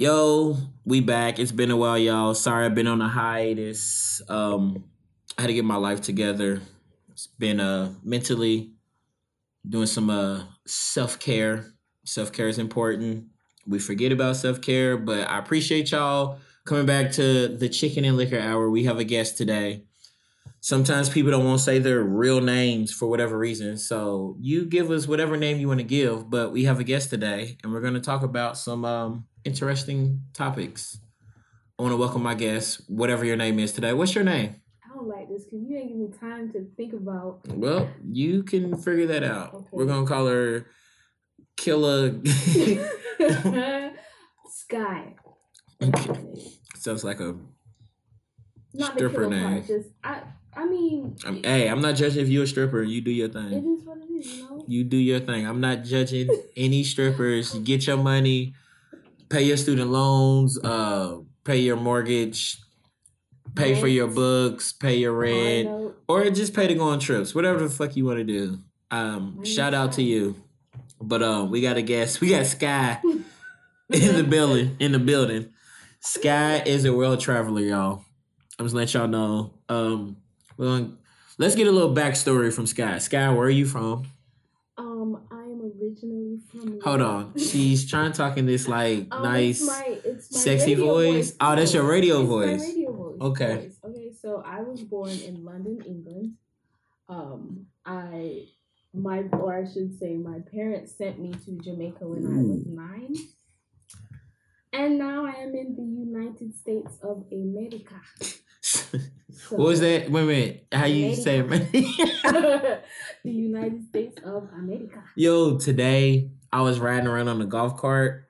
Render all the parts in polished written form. Yo, we back. It's been a while, y'all. Sorry I've been on a hiatus. I had to get my life together. It's been mentally doing some self-care. Self-care is important. We forget about self-care, but I appreciate y'all coming back to the Chicken and Liquor Hour. We have a guest today. Sometimes people don't want to say their real names for whatever reason. So you give us whatever name you want to give, but we have a guest today, and we're going to talk about some interesting topics. I want to welcome my guest, whatever your name is today. What's your name? I don't like this because you ain't giving me time to think about. Well, you can figure that out. Okay. We're gonna call her Killa Sky. Okay. Sounds like a not stripper name. Part, just hey, I'm not judging if you're a stripper. You do your thing. It is what it is, you know. You do your thing. I'm not judging any strippers. You get your money. Pay your student loans, pay your mortgage, pay for your books, pay your rent, or just pay to go on trips. Whatever the fuck you want to do. Shout out to you. But we got a guest. We got Sky in the building. Sky is a world traveler, y'all. I'm just letting y'all know. Let's get a little backstory from Sky. Sky, where are you from? Originally from hold on, she's trying to talk in this like nice, it's my sexy voice. Oh, that's your radio voice. My radio voice. Okay. Okay, so I was born in London, England. My parents sent me to Jamaica when I was 9, and now I am in the United States of America. So, what was that? Wait a minute. How you say it? The United States of America. Yo, today I was riding around on a golf cart,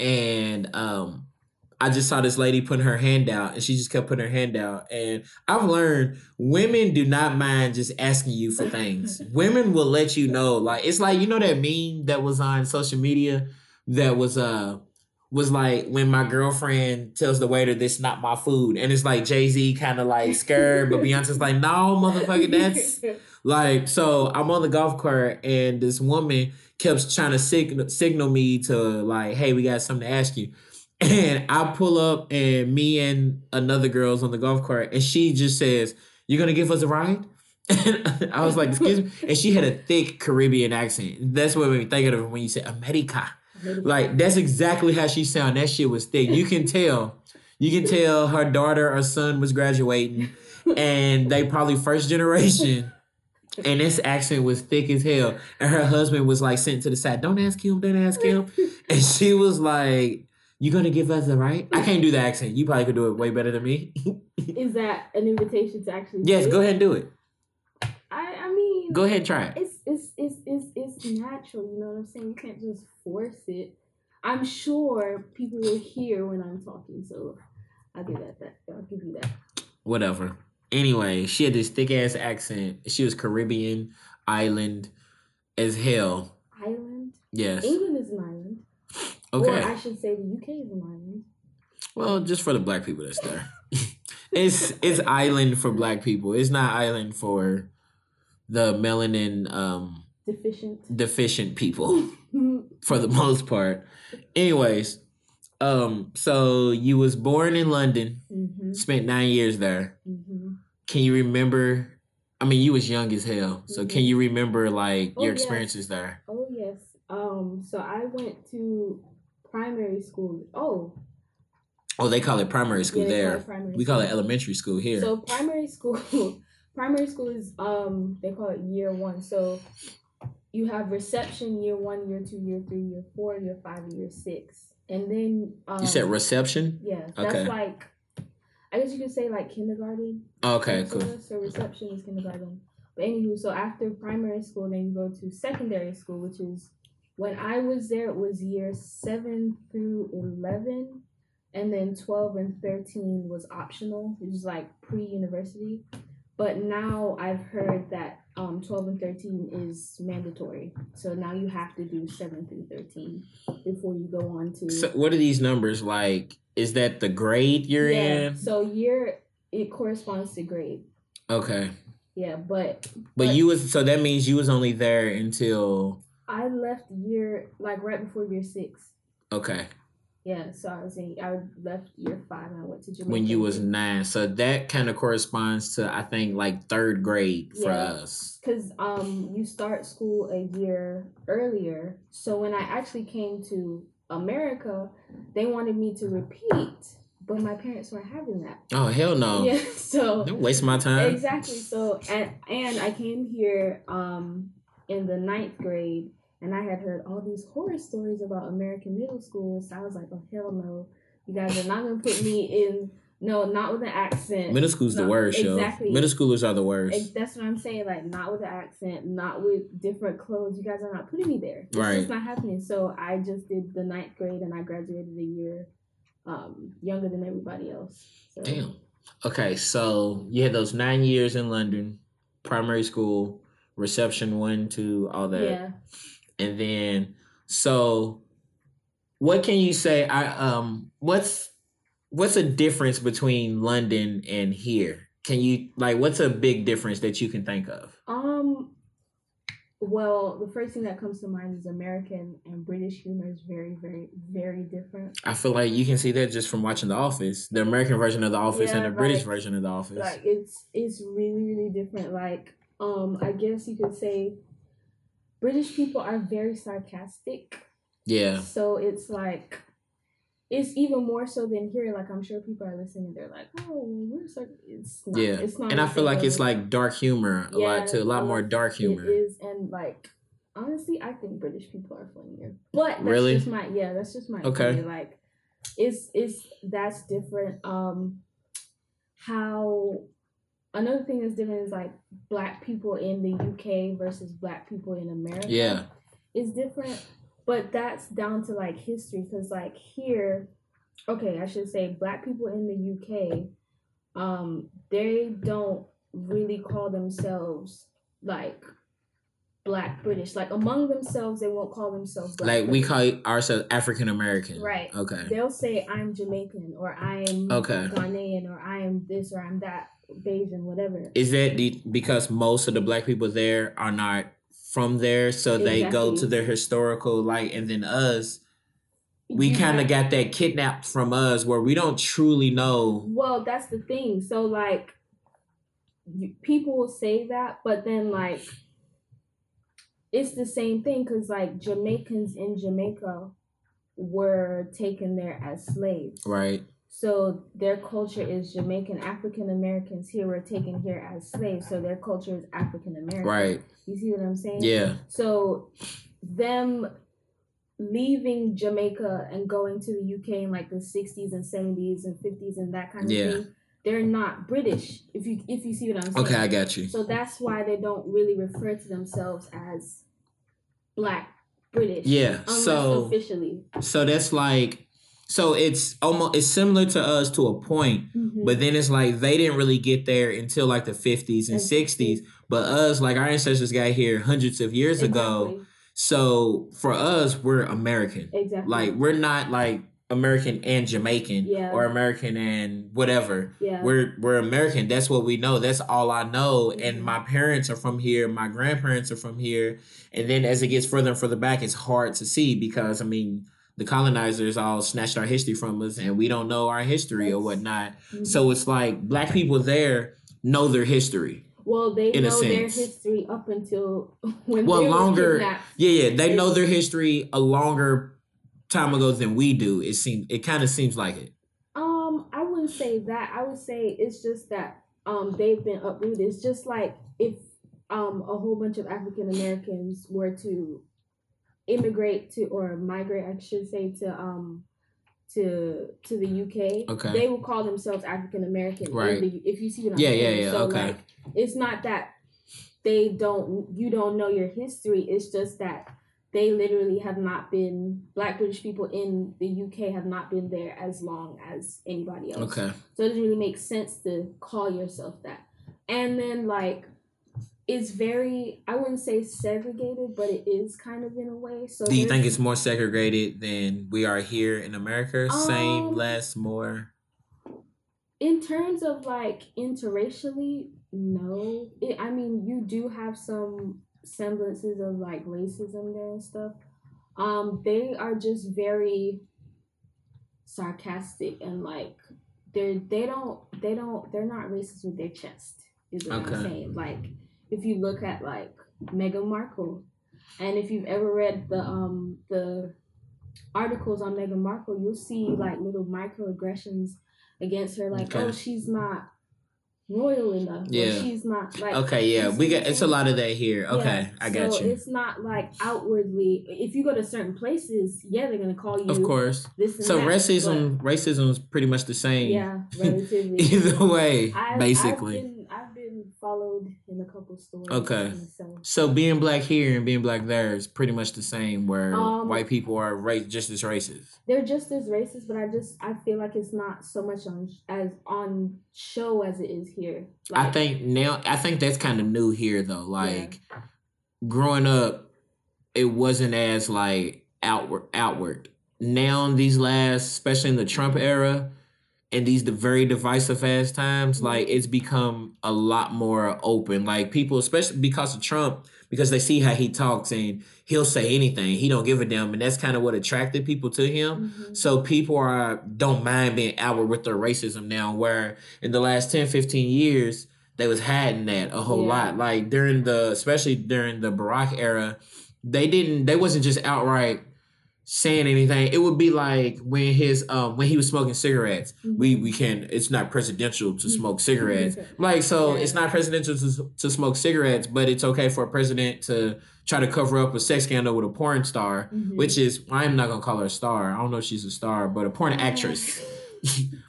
and I just saw this lady putting her hand out, and she just kept putting her hand out. And I've learned women do not mind just asking you for things. Women will let you know. Like, it's like, you know that meme that was on social media that was like when my girlfriend tells the waiter, this is not my food. And it's like Jay-Z kind of like scared, but Beyonce's like, no, motherfucker, that's like, so I'm on the golf cart and this woman kept trying to signal me to like, hey, we got something to ask you. And I pull up and me and another girl's on the golf cart and she just says, you're going to give us a ride? And I was like, excuse me. And she had a thick Caribbean accent. That's what made me think of it when you said America. Like, that's exactly how she sounded. That shit was thick. You can tell her daughter or son was graduating, and they probably first generation, and this accent was thick as hell. And her husband was, like, sent to the side, don't ask him. And she was like, you gonna give us a right? I can't do the accent. You probably could do it way better than me. Is that an invitation to actually do it? Yes, go ahead and do it. Go ahead and try it. It's natural, you know what I'm saying? You can't just force it. I'm sure people will hear when I'm talking, so I'll give you that. Whatever. Anyway, she had this thick ass accent. She was Caribbean island as hell. Island? Yes. England is an island. Okay. Or I should say the UK is an island. Well, just for the black people that's there. It's island for black people. It's not island for the melanin deficient people for the most part. Anyways, so you was born in London, spent 9 years there. Mm-hmm. Can you remember? I mean, you was young as hell. So can you remember like your experiences there? Oh yes. So I went to primary school. Oh, they call it primary school there. We call it elementary school here. So primary school. Primary school is, they call it year one. So you have reception year 1, year 2, year 3, year 4, year 5, year 6. And then... you said reception? Yeah. That's okay. Like, I guess you could say like kindergarten. Okay, cool. So reception is kindergarten. But anywho, so after primary school, then you go to secondary school, which is when I was there, it was year 7 through 11. And then 12 and 13 was optional, which is like pre-university. But now I've heard that 12 and 13 is mandatory. So now you have to do 7 through 13 before you go on to... So what are these numbers like? Is that the grade you're in? So year, it corresponds to grade. Okay. Yeah, But you was... So that means you was only there until... I left year... Like right before year 6. Okay. Yeah, so I left year 5 and I went to Jamaica. When you was 9. So that kind of corresponds to, I think, like 3rd grade for us. Because you start school a year earlier. So when I actually came to America, they wanted me to repeat, but my parents weren't having that. Oh, hell no. Yeah, so... Don't waste my time. Exactly. So, and I came here in the 9th grade. And I had heard all these horror stories about American middle school, so I was like, oh, hell no. You guys are not going to put me in, no, not with an accent. Middle school's the worst, exactly. Yo. Middle schoolers are the worst. That's what I'm saying, like, not with an accent, not with different clothes. You guys are not putting me there. It's just not happening. So I just did the 9th grade, and I graduated a year younger than everybody else. So. Damn. Okay, so you had those 9 years in London, primary school, reception 1, 2, all that. Yeah. And then, so, what can you say? What's a difference between London and here? Can you, like, what's a big difference that you can think of? Well, the first thing that comes to mind is American and British humor is very, very, very different. I feel like you can see that just from watching The Office, the American version of The Office and the British version of The Office. Like, it's really, really different. Like, I guess you could say. British people are very sarcastic. Yeah. So it's like, it's even more so than here. Like, I'm sure people are listening. They're like, oh, we're sarcastic. It's not. Yeah. It's not. And I feel like it's like dark humor a lot too. A lot more dark humor. It is. And like, honestly, I think British people are funnier. But that's just my, that's just my opinion. Like, that's different. Another thing that's different is like black people in the UK versus black people in America. Yeah. It's different, but that's down to like history. Because like here, I should say black people in the UK, they don't really call themselves like black British. Like among themselves, they won't call themselves black British. We call ourselves African American. Right. Okay. They'll say I'm Jamaican or I'm Ghanaian or I am this or I'm that. Bayesian, whatever. Is that because most of the black people there are not from there, so they go to their historical light, and then us, we kind of got that kidnapped from us where we don't truly know. Well, that's the thing. So, like, people will say that, but then, like, it's the same thing because, like, Jamaicans in Jamaica were taken there as slaves. Right. So their culture is Jamaican. African Americans here were taken here as slaves. So their culture is African American. Right. You see what I'm saying? Yeah. So them leaving Jamaica and going to the UK in like the 60s and 70s and 50s and that kind of thing, they're not British. If you see what I'm saying. Okay, I got you. So that's why they don't really refer to themselves as Black British. Yeah. Unless officially. So that's like. So it's similar to us to a point, but then it's like they didn't really get there until like the 50s and 60s. But us, like our ancestors got here hundreds of years ago. So for us, we're American. Exactly. Like we're not like American and Jamaican or American and whatever. Yeah. We're American. That's what we know. That's all I know. Mm-hmm. And my parents are from here. My grandparents are from here. And then as it gets further and further back, it's hard to see because, I mean... The colonizers all snatched our history from us and we don't know our history or whatnot. Mm-hmm. So it's like black people there know their history. Well, they know their history up until when they were kidnapped. Yeah. They know their history a longer time ago than we do. It kind of seems like it. I wouldn't say that. I would say it's just that they've been uprooted. It's just like if a whole bunch of African Americans were to immigrate to or migrate, I should say, to the UK. Okay. They will call themselves African American. Right. If you see what I'm saying. Yeah. So okay. Like, it's not that you don't know your history. It's just that they literally have not been Black British people in the UK have not been there as long as anybody else. Okay. So it doesn't really make sense to call yourself that. And then like. It's very, I wouldn't say segregated, but it is kind of in a way. So do you think it's more segregated than we are here in America? Same, less, more? In terms of like interracially, no. I mean, you do have some semblances of like racism there and stuff. They are just very sarcastic and like they're not racist with their chest, is what I'm saying. Like if you look at like Meghan Markle, and if you've ever read the articles on Meghan Markle, you'll see like little microaggressions against her, like oh, she's not royal enough. Yeah. She's not like we got it's a lot of that here. Okay. I got you. So it's not like outwardly, if you go to certain places, they're gonna call you, of course, this and so that, racism is pretty much the same. Yeah, relatively. Either way, basically. I've been followed in a couple stories. Okay. So being black here and being black there is pretty much the same, where white people are just as racist. They're just as racist, but I feel like it's not so much on show as it is here. Like, I think that's kind of new here though. Like growing up, it wasn't as like outward. Now in these especially in the Trump era, and these very divisive ass times, like it's become a lot more open. Like people, especially because of Trump, because they see how he talks and he'll say anything. He don't give a damn, and that's kind of what attracted people to him. Mm-hmm. So people don't mind being outward with their racism now, where in the last 10, 15 years, they was hiding that a whole lot. Like especially during the Barack era, they wasn't just outright saying anything. It would be like when he was smoking cigarettes. Mm-hmm. We can't. It's not presidential to smoke cigarettes. Like so, it's not presidential to smoke cigarettes, but it's okay for a president to try to cover up a sex scandal with a porn star, which is I'm not gonna call her a star. I don't know if she's a star, but a porn actress.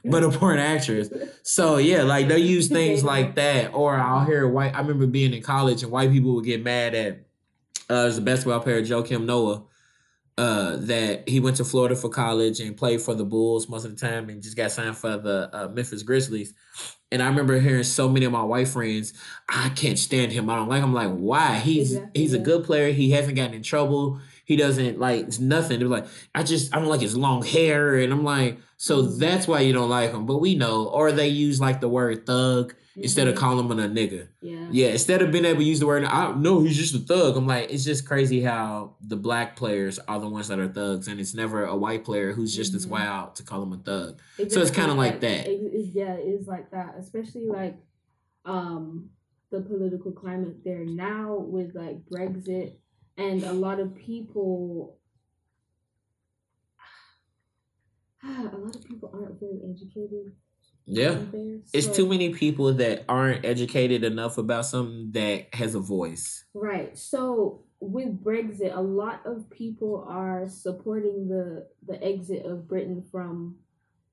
But a porn actress. So yeah, like they use things like that. Or I'll hear I remember being in college and white people would get mad at as the basketball player Joakim Noah. That he went to Florida for college and played for the Bulls most of the time and just got signed for the Memphis Grizzlies. And I remember hearing so many of my white friends, I can't stand him. I don't like him. Like, why? He's a good player. He hasn't gotten in trouble. He doesn't like it's nothing. They're like, I don't like his long hair. And I'm like, so that's why you don't like him. But we know. Or they use like the word thug instead of calling him a nigga. Yeah. Instead of being able to use the word, he's just a thug. I'm like, it's just crazy how the black players are the ones that are thugs, and it's never a white player who's just as wild to call him a thug. Exactly. So it's kind of like that. It's like that, especially like the political climate there now with like Brexit and a lot of people. A lot of people aren't very educated. Yeah. It's too many people that aren't educated enough about something that has a voice. Right. So with Brexit, a lot of people are supporting the exit of Britain from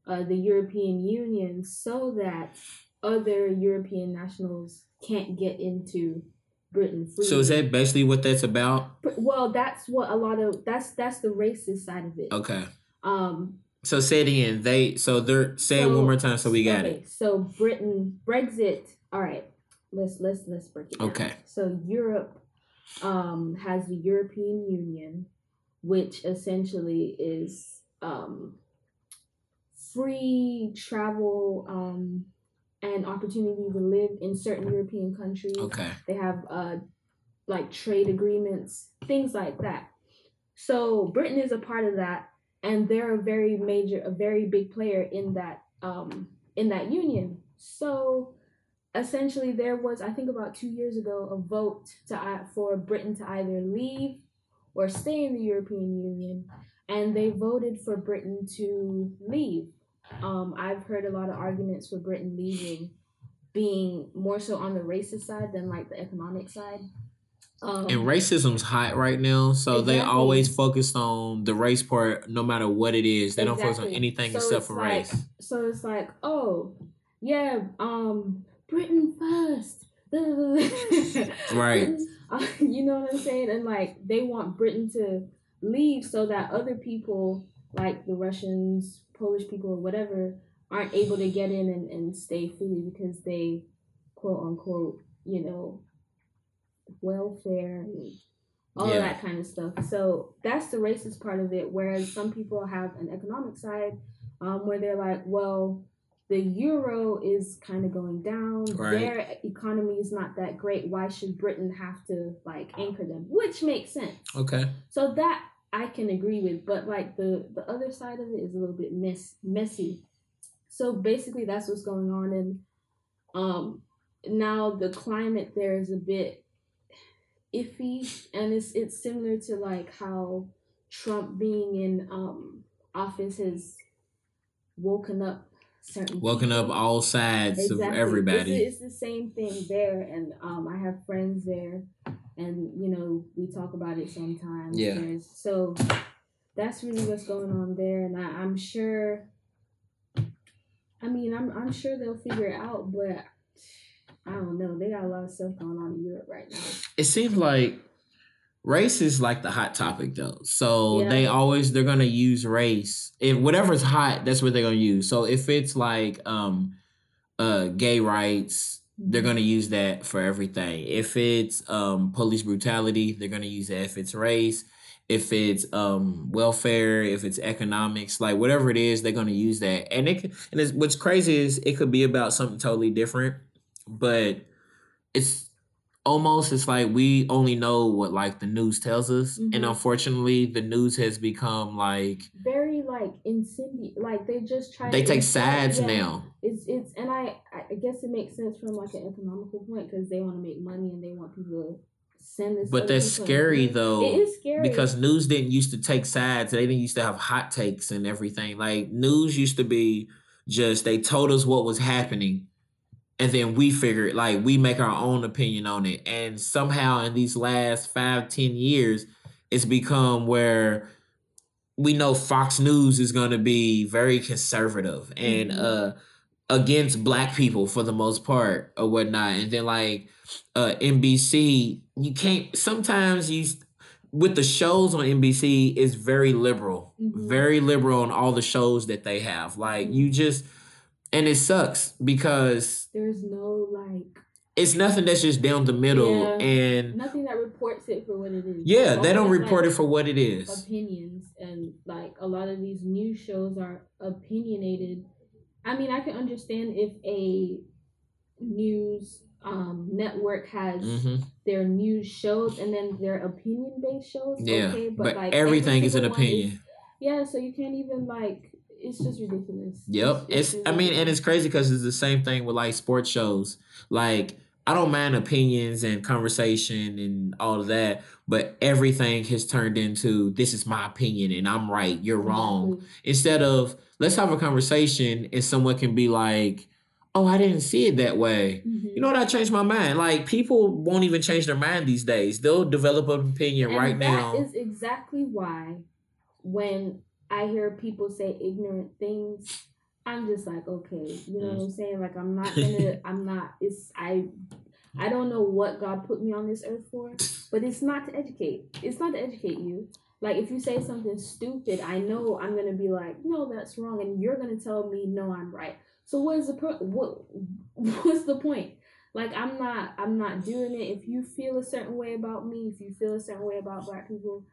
the European Union so that other European nationals can't get into Britain freely. So is that basically what that's about? Well, that's what that's the racist side of it. Okay. So say it again. Say it one more time so we got it. So Britain, Brexit. All right. Let's break it down. Okay. So Europe has the European Union, which essentially is free travel and opportunity to live in certain European countries. Okay. They have like trade agreements, things like that. So Britain is a part of that. And they're a very big player in that union. So essentially there was, I think about 2 years ago, a vote for Britain to either leave or stay in the European Union. And they voted for Britain to leave. I've heard a lot of arguments for Britain leaving being more so on the racist side than like the economic side. And racism's hot right now, so they always focus on the race part, no matter what it is. They don't focus on anything except for race. So it's like, Britain first. Right. You know what I'm saying? And like they want Britain to leave so that other people, like the Russians, Polish people, or whatever, aren't able to get in and stay freely because they, quote unquote, you know, welfare and all that kind of stuff. So that's the racist part of it, whereas some people have an economic side where they're like, well, the euro is kind of going down, their economy is not that great, why should Britain have to like anchor them, which makes sense. Okay, so that I can agree with, but like the other side of it is a little bit messy. So basically that's what's going on. And now the climate there is a bit iffy, and it's similar to like how Trump being in office has woken up all sides exactly. of everybody. It's the same thing there, and I have friends there, and you know we talk about it sometimes. Yeah. So that's really what's going on there, and I'm sure. I mean, I'm sure they'll figure it out, but I don't know. They got a lot of stuff going on in Europe right now. It seems like race is like the hot topic though. So yeah. they're gonna use race. If whatever's hot, that's what they're gonna use. So if it's like gay rights, they're gonna use that for everything. If it's police brutality, they're gonna use that. If it's race, if it's welfare, if it's economics, like whatever it is, they're gonna use that. And what's crazy is it could be about something totally different, but it's like we only know what like the news tells us, mm-hmm. and unfortunately, the news has become like very like incendiary. Like they just try. They take sides now. It's and I guess it makes sense from like an economical point because they want to make money and they want people to send this. But that's scary though. It is scary because news didn't used to take sides. They didn't used to have hot takes and everything. Like news used to be just they told us what was happening. And then we figure it, like, we make our own opinion on it. And somehow in these last 5-10 years, it's become where we know Fox News is going to be very conservative and against black people for the most part or whatnot. And then, like, NBC, you can't, sometimes you, with the shows on NBC, is very liberal. Mm-hmm. Very liberal on all the shows that they have. Like, you just... And it sucks because there's no like it's nothing that's just down the middle and nothing that reports it for what it is. Yeah, they don't report it for what it is. Opinions and like a lot of these news shows are opinionated. I mean, I can understand if a news network has mm-hmm. their news shows and then their opinion-based shows. Yeah, okay, but like everything is an opinion. So you can't even like. It's just ridiculous. Yep. It's I mean, and it's crazy because it's the same thing with like sports shows. Like, I don't mind opinions and conversation and all of that, but everything has turned into this is my opinion and I'm right, you're wrong. Mm-hmm. Instead of let's have a conversation and someone can be like, oh, I didn't see it that way. Mm-hmm. You know what? I changed my mind. Like, people won't even change their mind these days. They'll develop an opinion and right now. That is exactly why when I hear people say ignorant things, I'm just like, okay, you know what I'm saying? Like, I don't know what God put me on this earth for, but it's not to educate. It's not to educate you. Like, if you say something stupid, I know I'm going to be like, no, that's wrong. And you're going to tell me, no, I'm right. So what's the point? Like, I'm not doing it. If you feel a certain way about me, if you feel a certain way about black people,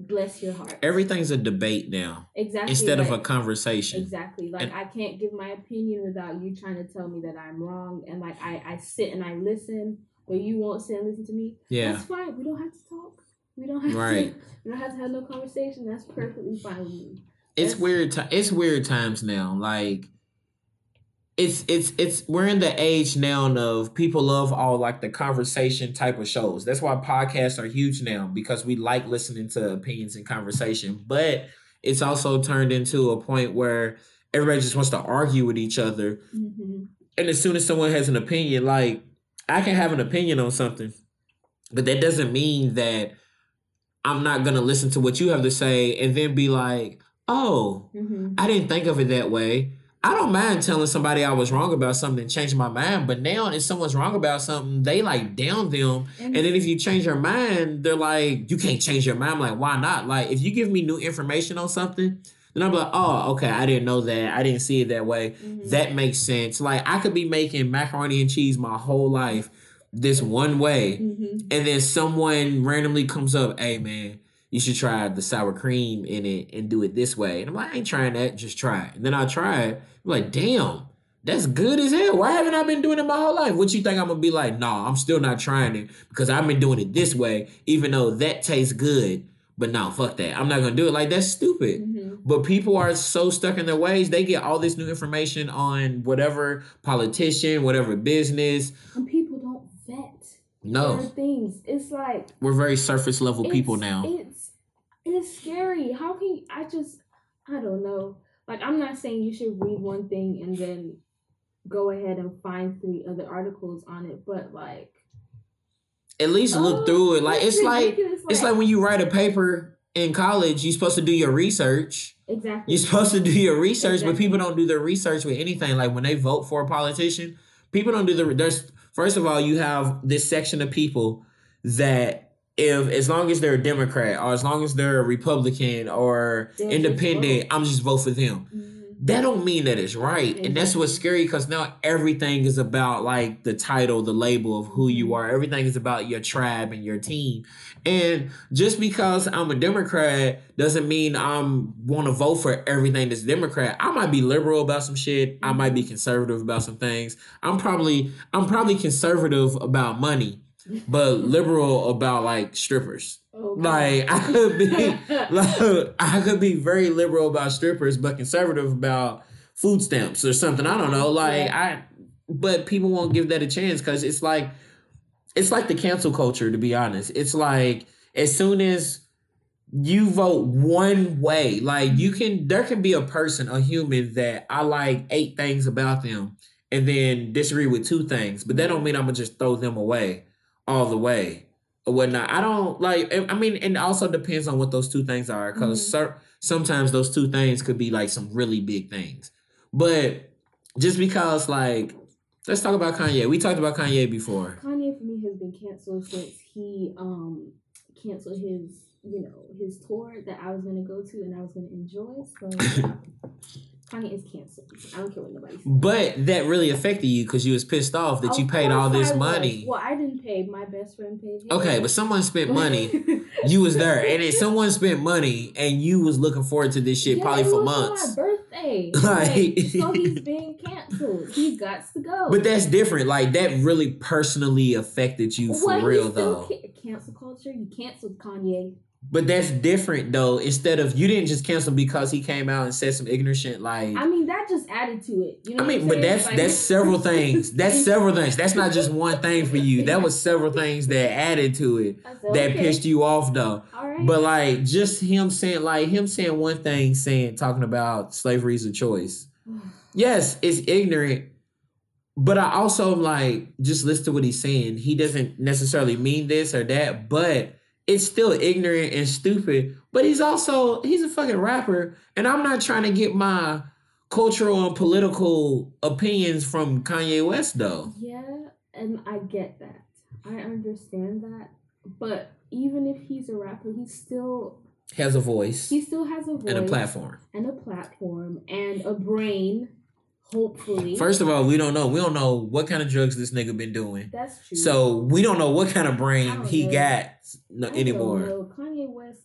bless your heart. Everything's a debate now. Exactly. Instead of a conversation. Exactly. Like, and I can't give my opinion without you trying to tell me that I'm wrong. And like I sit and I listen, but you won't sit and listen to me. Yeah. That's fine. We don't have to talk. We don't have to have no conversation. That's perfectly fine with me. It's weird times now. Like it's we're in the age now of people love all like the conversation type of shows. That's why podcasts are huge now, because we like listening to opinions and conversation. But it's also turned into a point where everybody just wants to argue with each other. Mm-hmm. And as soon as someone has an opinion, like I can have an opinion on something, but that doesn't mean that I'm not going to listen to what you have to say and then be like, oh, mm-hmm. I didn't think of it that way. I don't mind telling somebody I was wrong about something and changing my mind, but now if someone's wrong about something, they like down them. And then if you change your mind, they're like, you can't change your mind. I'm like, why not? Like, if you give me new information on something, then I'm like, oh, okay, I didn't know that. I didn't see it that way. Mm-hmm. That makes sense. Like, I could be making macaroni and cheese my whole life this one way. Mm-hmm. And then someone randomly comes up, hey, man, you should try the sour cream in it and do it this way. And I'm like, I ain't trying that. Just try it. And then I try it. I'm like, damn, that's good as hell. Why haven't I been doing it my whole life? What you think I'm going to be like? No, I'm still not trying it because I've been doing it this way, even though that tastes good. But no, fuck that. I'm not going to do it. Like, that's stupid. Mm-hmm. But people are so stuck in their ways. They get all this new information on whatever politician, whatever business. And people don't vet. No. Things. It's like... We're very surface level people now. It's scary. How can you... I don't know. Like, I'm not saying you should read one thing and then go ahead and find 3 other articles on it. But, like... At least look through it. Like, it's like when you write a paper in college, you're supposed to do your research. Exactly. You're supposed to do your research, exactly. But people don't do their research with anything. Like, when they vote for a politician, people don't do first of all, you have this section of people that as long as they're a Democrat or as long as they're a Republican or independent, I'm just vote for them. Mm-hmm. That don't mean that it's right. Exactly. And that's what's scary because now everything is about like the title, the label of who you are. Everything is about your tribe and your team. And just because I'm a Democrat doesn't mean I'm want to vote for everything that's Democrat. I might be liberal about some shit. I might be conservative about some things. I'm probably conservative about money, but liberal about like strippers. Okay. Like I could be very liberal about strippers, but conservative about food stamps or something. I don't know. Like but people won't give that a chance because it's like the cancel culture. To be honest, it's like as soon as you vote one way, like there can be a person, a human that I like 8 things about them, and then disagree with 2 things, but that don't mean I'm gonna just throw them away all the way. Or whatnot. It also depends on what those 2 things are, because sometimes those 2 things could be like some really big things. But just because, like, let's talk about Kanye. We talked about Kanye before. Kanye for me has been canceled since he canceled his his tour that I was gonna go to and I was gonna enjoy. So Kanye is canceled. I don't care what nobody says. But that really affected you because you was pissed off that you paid all this money. Well, I didn't pay. My best friend paid. Okay, but someone spent money. You was there. And if someone spent money and you was looking forward to this shit probably for months. My birthday. Like, so he's being canceled. He got to go. But that's different. Like, that really personally affected you for real, though. Cancel culture. You canceled Kanye. But that's different, though. Instead of you didn't just cancel because he came out and said some ignorant shit, like that just added to it. You know, but that's several things. That's several things. That's not just one thing for you. That was several things that added to it that pissed you off, though. All right. But like just him saying one thing, talking about slavery is a choice. Yes, it's ignorant. But I also just listen to what he's saying. He doesn't necessarily mean this or that, but. It's still ignorant and stupid, but he's a fucking rapper, and I'm not trying to get my cultural and political opinions from Kanye West, though. Yeah, and I get that. I understand that, but even if he's a rapper, he still has a voice. He still has a voice. And a platform. And a brain. Hopefully. First of all, we don't know. We don't know what kind of drugs this nigga been doing. That's true. So we don't know what kind of brain he got anymore. Don't know. Kanye West,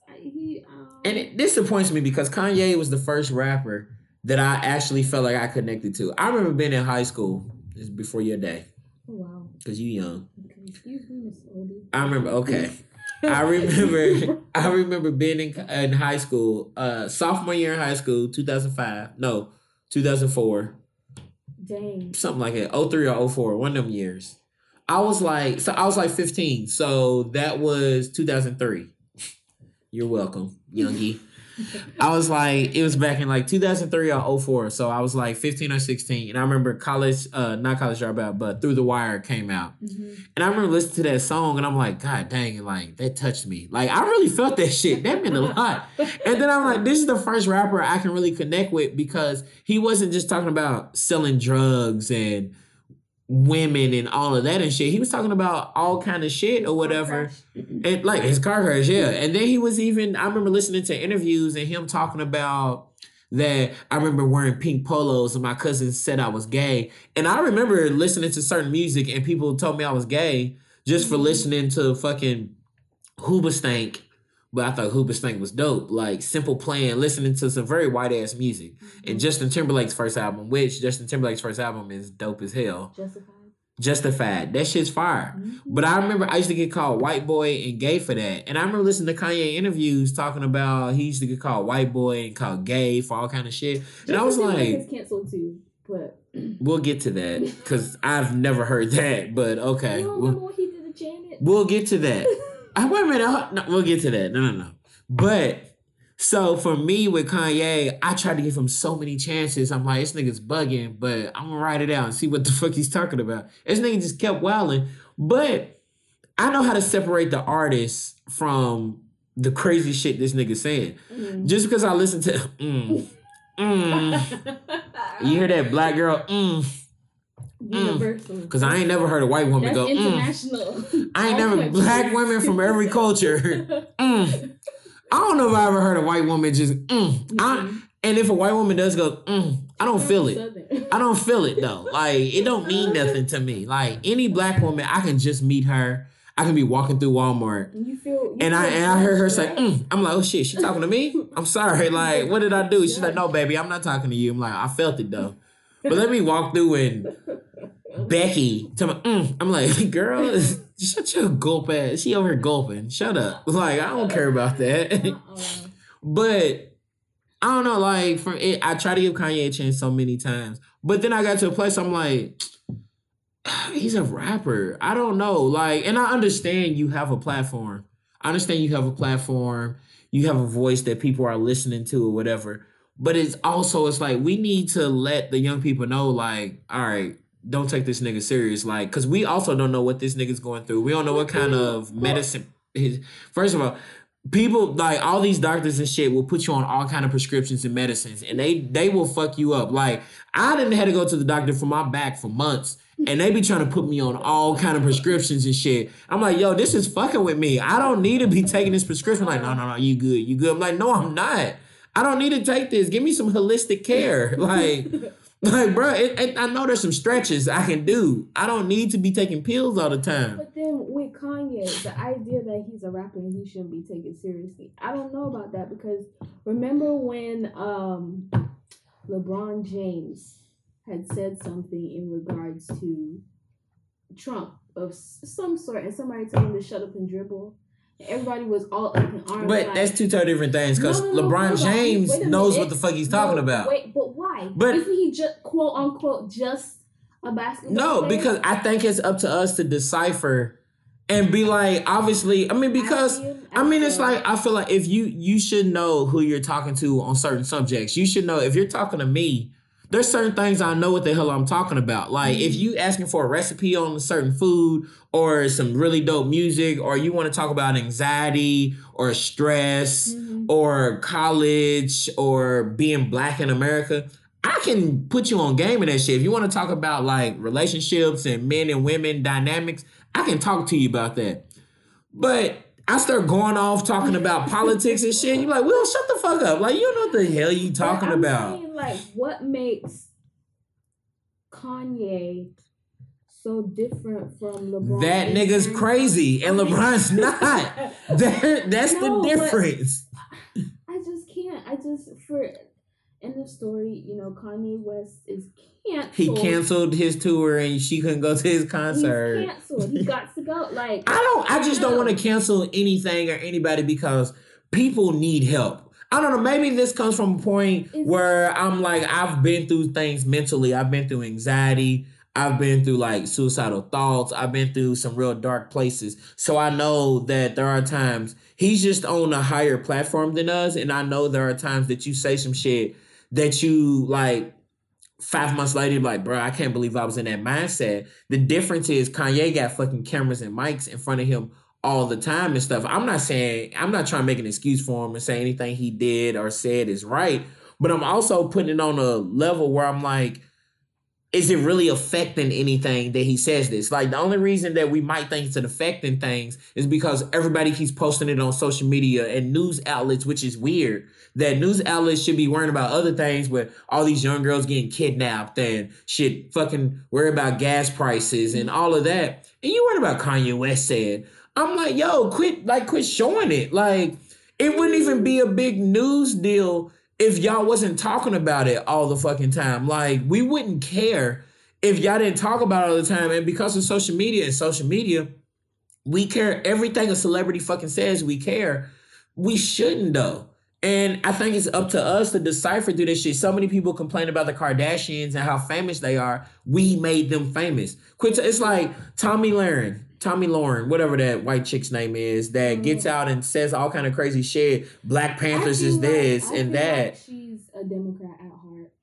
and it disappoints me because Kanye was the first rapper that I actually felt like I connected to. I remember being in high school. It's before your day. Oh, wow. Because you young. Excuse me, Miss Oldie. I remember. Okay. I remember being in high school, sophomore year in high school, 2004. Dang. Something like that. 03 or 04. One of them years. I was like 15. So that was 2003. You're welcome, youngie. It was back in 2003 or 04. So I was 15 or 16. And I remember not College Dropout, but Through the Wire came out. Mm-hmm. And I remember listening to that song and I'm like, God dang, that touched me. I really felt that shit. That meant a lot. And then I'm like, this is the first rapper I can really connect with because he wasn't just talking about selling drugs and women and all of that and shit. He was talking about all kind of shit or whatever. And his car crash, yeah. And then he was I remember listening to interviews and him talking about that. I remember wearing pink polos and my cousin said I was gay. And I remember listening to certain music and people told me I was gay just for listening to fucking Hoobastank. But I thought Hoobastank was dope. Simple Plan, listening to some very white-ass music. Mm-hmm. And Justin Timberlake's first album is dope as hell. Justified. Justified. That shit's fire. Mm-hmm. But I remember I used to get called white boy and gay for that. And I remember listening to Kanye interviews talking about he used to get called white boy and called gay for all kind of shit. And I was like, it's canceled too, but we'll get to that because I've never heard that. But okay, you don't remember what he did to Janet? We'll get to that. Wait a minute. No, we'll get to that. No. But so for me with Kanye, I tried to give him so many chances. I'm like, this nigga's bugging, but I'm gonna write it out and see what the fuck he's talking about. This nigga just kept wilding. But I know how to separate the artist from the crazy shit this nigga's saying. Mm. Just because I listen to you hear that black girl, universal. Because I ain't never heard a white woman that's go international. I ain't never black women from every culture. I don't know if I ever heard a white woman just and if a white woman does go I don't feel it. I don't feel it though. Like it don't mean nothing to me. Like any black woman, I can just meet her. I can be walking through Walmart and I heard her say I'm like, oh shit, she talking to me? I'm sorry. Like what did I do? She's like, no baby, I'm not talking to you. I'm like, I felt it though. But let me walk through and Becky tell me I'm like, girl. Shut your gulp ass. She over here gulping. Shut up. Like, I don't care about that. But I don't know. Like, from it, I try to give Kanye a chance so many times. But then I got to a place I'm like, he's a rapper. I don't know. Like, and I understand you have a platform. You have a voice that people are listening to or whatever. But it's like, we need to let the young people know, like, all right, don't take this nigga serious, like, because we also don't know what this nigga's going through. We don't know what kind of medicine. First of all, people, like, all these doctors and shit will put you on all kind of prescriptions and medicines, and they will fuck you up. Like, I didn't have to go to the doctor for my back for months, and they be trying to put me on all kind of prescriptions and shit. I'm like, yo, this is fucking with me. I don't need to be taking this prescription. Like, no, you good. I'm like, no, I'm not. I don't need to take this. Give me some holistic care. Like, bro, I know there's some stretches I can do. I don't need to be taking pills all the time. But then with Kanye, the idea that he's a rapper and he shouldn't be taken seriously, I don't know about that because remember when LeBron James had said something in regards to Trump of some sort, and somebody told him to shut up and dribble. Everybody was all up in arms. But like, that's two totally different things because LeBron James knows what the fuck he's talking about. Wait, but why? But isn't he just quote unquote just a basketball player? No, because I think it's up to us to decipher and be like, obviously, it's like, I feel like if you should know who you're talking to on certain subjects. You should know if you're talking to me, there's certain things I know what the hell I'm talking about. Like, if you asking for a recipe on a certain food or some really dope music, or you want to talk about anxiety or stress or college or being black in America, I can put you on game in that shit. If you want to talk about, like, relationships and men and women dynamics, I can talk to you about that. But I start going off talking about politics and shit. You're like, well, shut the fuck up. Like, you don't know what the hell you talking about. Saying, like, what makes Kanye so different from LeBron? That nigga's crazy and LeBron's not. That's the difference. I just can't. End of story, you know, Kanye West is canceled. He canceled his tour and she couldn't go to his concert. He's canceled. He got to go. Like, I just don't want to cancel anything or anybody because people need help. I don't know. Maybe this comes from a point where I'm like, I've been through things mentally. I've been through anxiety. I've been through like suicidal thoughts. I've been through some real dark places. So I know that there are times he's just on a higher platform than us. And I know there are times that you say some shit that you, like, 5 months later, you're like, bro, I can't believe I was in that mindset. The difference is Kanye got fucking cameras and mics in front of him all the time and stuff. I'm not trying to make an excuse for him and say anything he did or said is right. But I'm also putting it on a level where I'm like, is it really affecting anything that he says this? Like, the only reason that we might think it's affecting things is because everybody keeps posting it on social media and news outlets, which is weird. That news outlets should be worrying about other things with all these young girls getting kidnapped and shit, fucking worry about gas prices and all of that. And you worried about Kanye West said, I'm like, yo, quit showing it. Like, it wouldn't even be a big news deal if y'all wasn't talking about it all the fucking time. Like, we wouldn't care if y'all didn't talk about it all the time. And because of social media, we care. Everything a celebrity fucking says, we care. We shouldn't, though. And I think it's up to us to decipher through this shit. So many people complain about the Kardashians and how famous they are. We made them famous. It's like Tommy Lauren, whatever that white chick's name is, that gets out and says all kind of crazy shit. Black Panthers is this and that. Like, she's a Democrat at heart.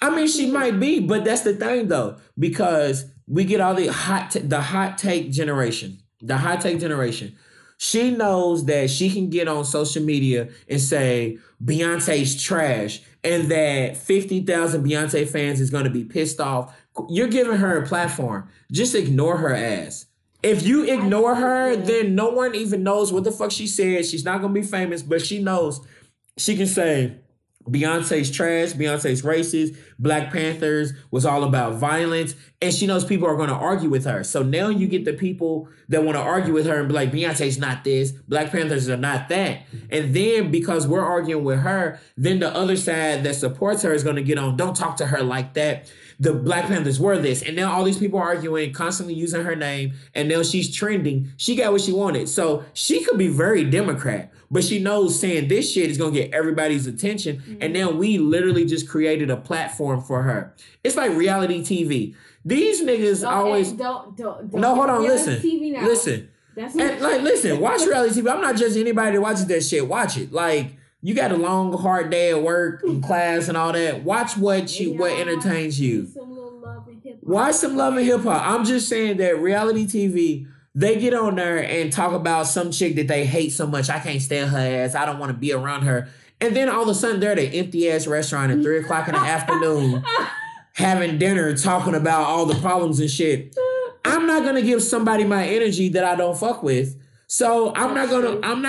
I mean, she might be, but that's the thing, though, because we get all the hot take generation. She knows that she can get on social media and say Beyonce's trash and that 50,000 Beyonce fans is going to be pissed off. You're giving her a platform. Just ignore her ass. If you ignore her, then no one even knows what the fuck she said. She's not going to be famous, but she knows she can say Beyonce's trash, Beyonce's racist, Black Panthers was all about violence, and she knows people are going to argue with her. So now you get the people that want to argue with her and be like, Beyonce's not this, Black Panthers are not that. And then because we're arguing with her, then the other side that supports her is going to get on, don't talk to her like that. The Black Panthers were this. And now all these people are arguing, constantly using her name, and now she's trending. She got what she wanted. So she could be very Democrat, but she knows saying this shit is going to get everybody's attention. Mm-hmm. And now we literally just created a platform for her. It's like reality TV. These niggas always... Don't. No, hold on. Listen. Watch reality TV. I'm not judging anybody that watches that shit. Watch it. Like, you got a long, hard day at work and class and all that. Watch what entertains you. Watch some love and hip-hop. I'm just saying that reality TV, they get on there and talk about some chick that they hate so much. I can't stand her ass. I don't want to be around her. And then all of a sudden, they're at an empty-ass restaurant at 3 o'clock in the afternoon having dinner, talking about all the problems and shit. I'm not going to give somebody my energy that I don't fuck with. So I'm not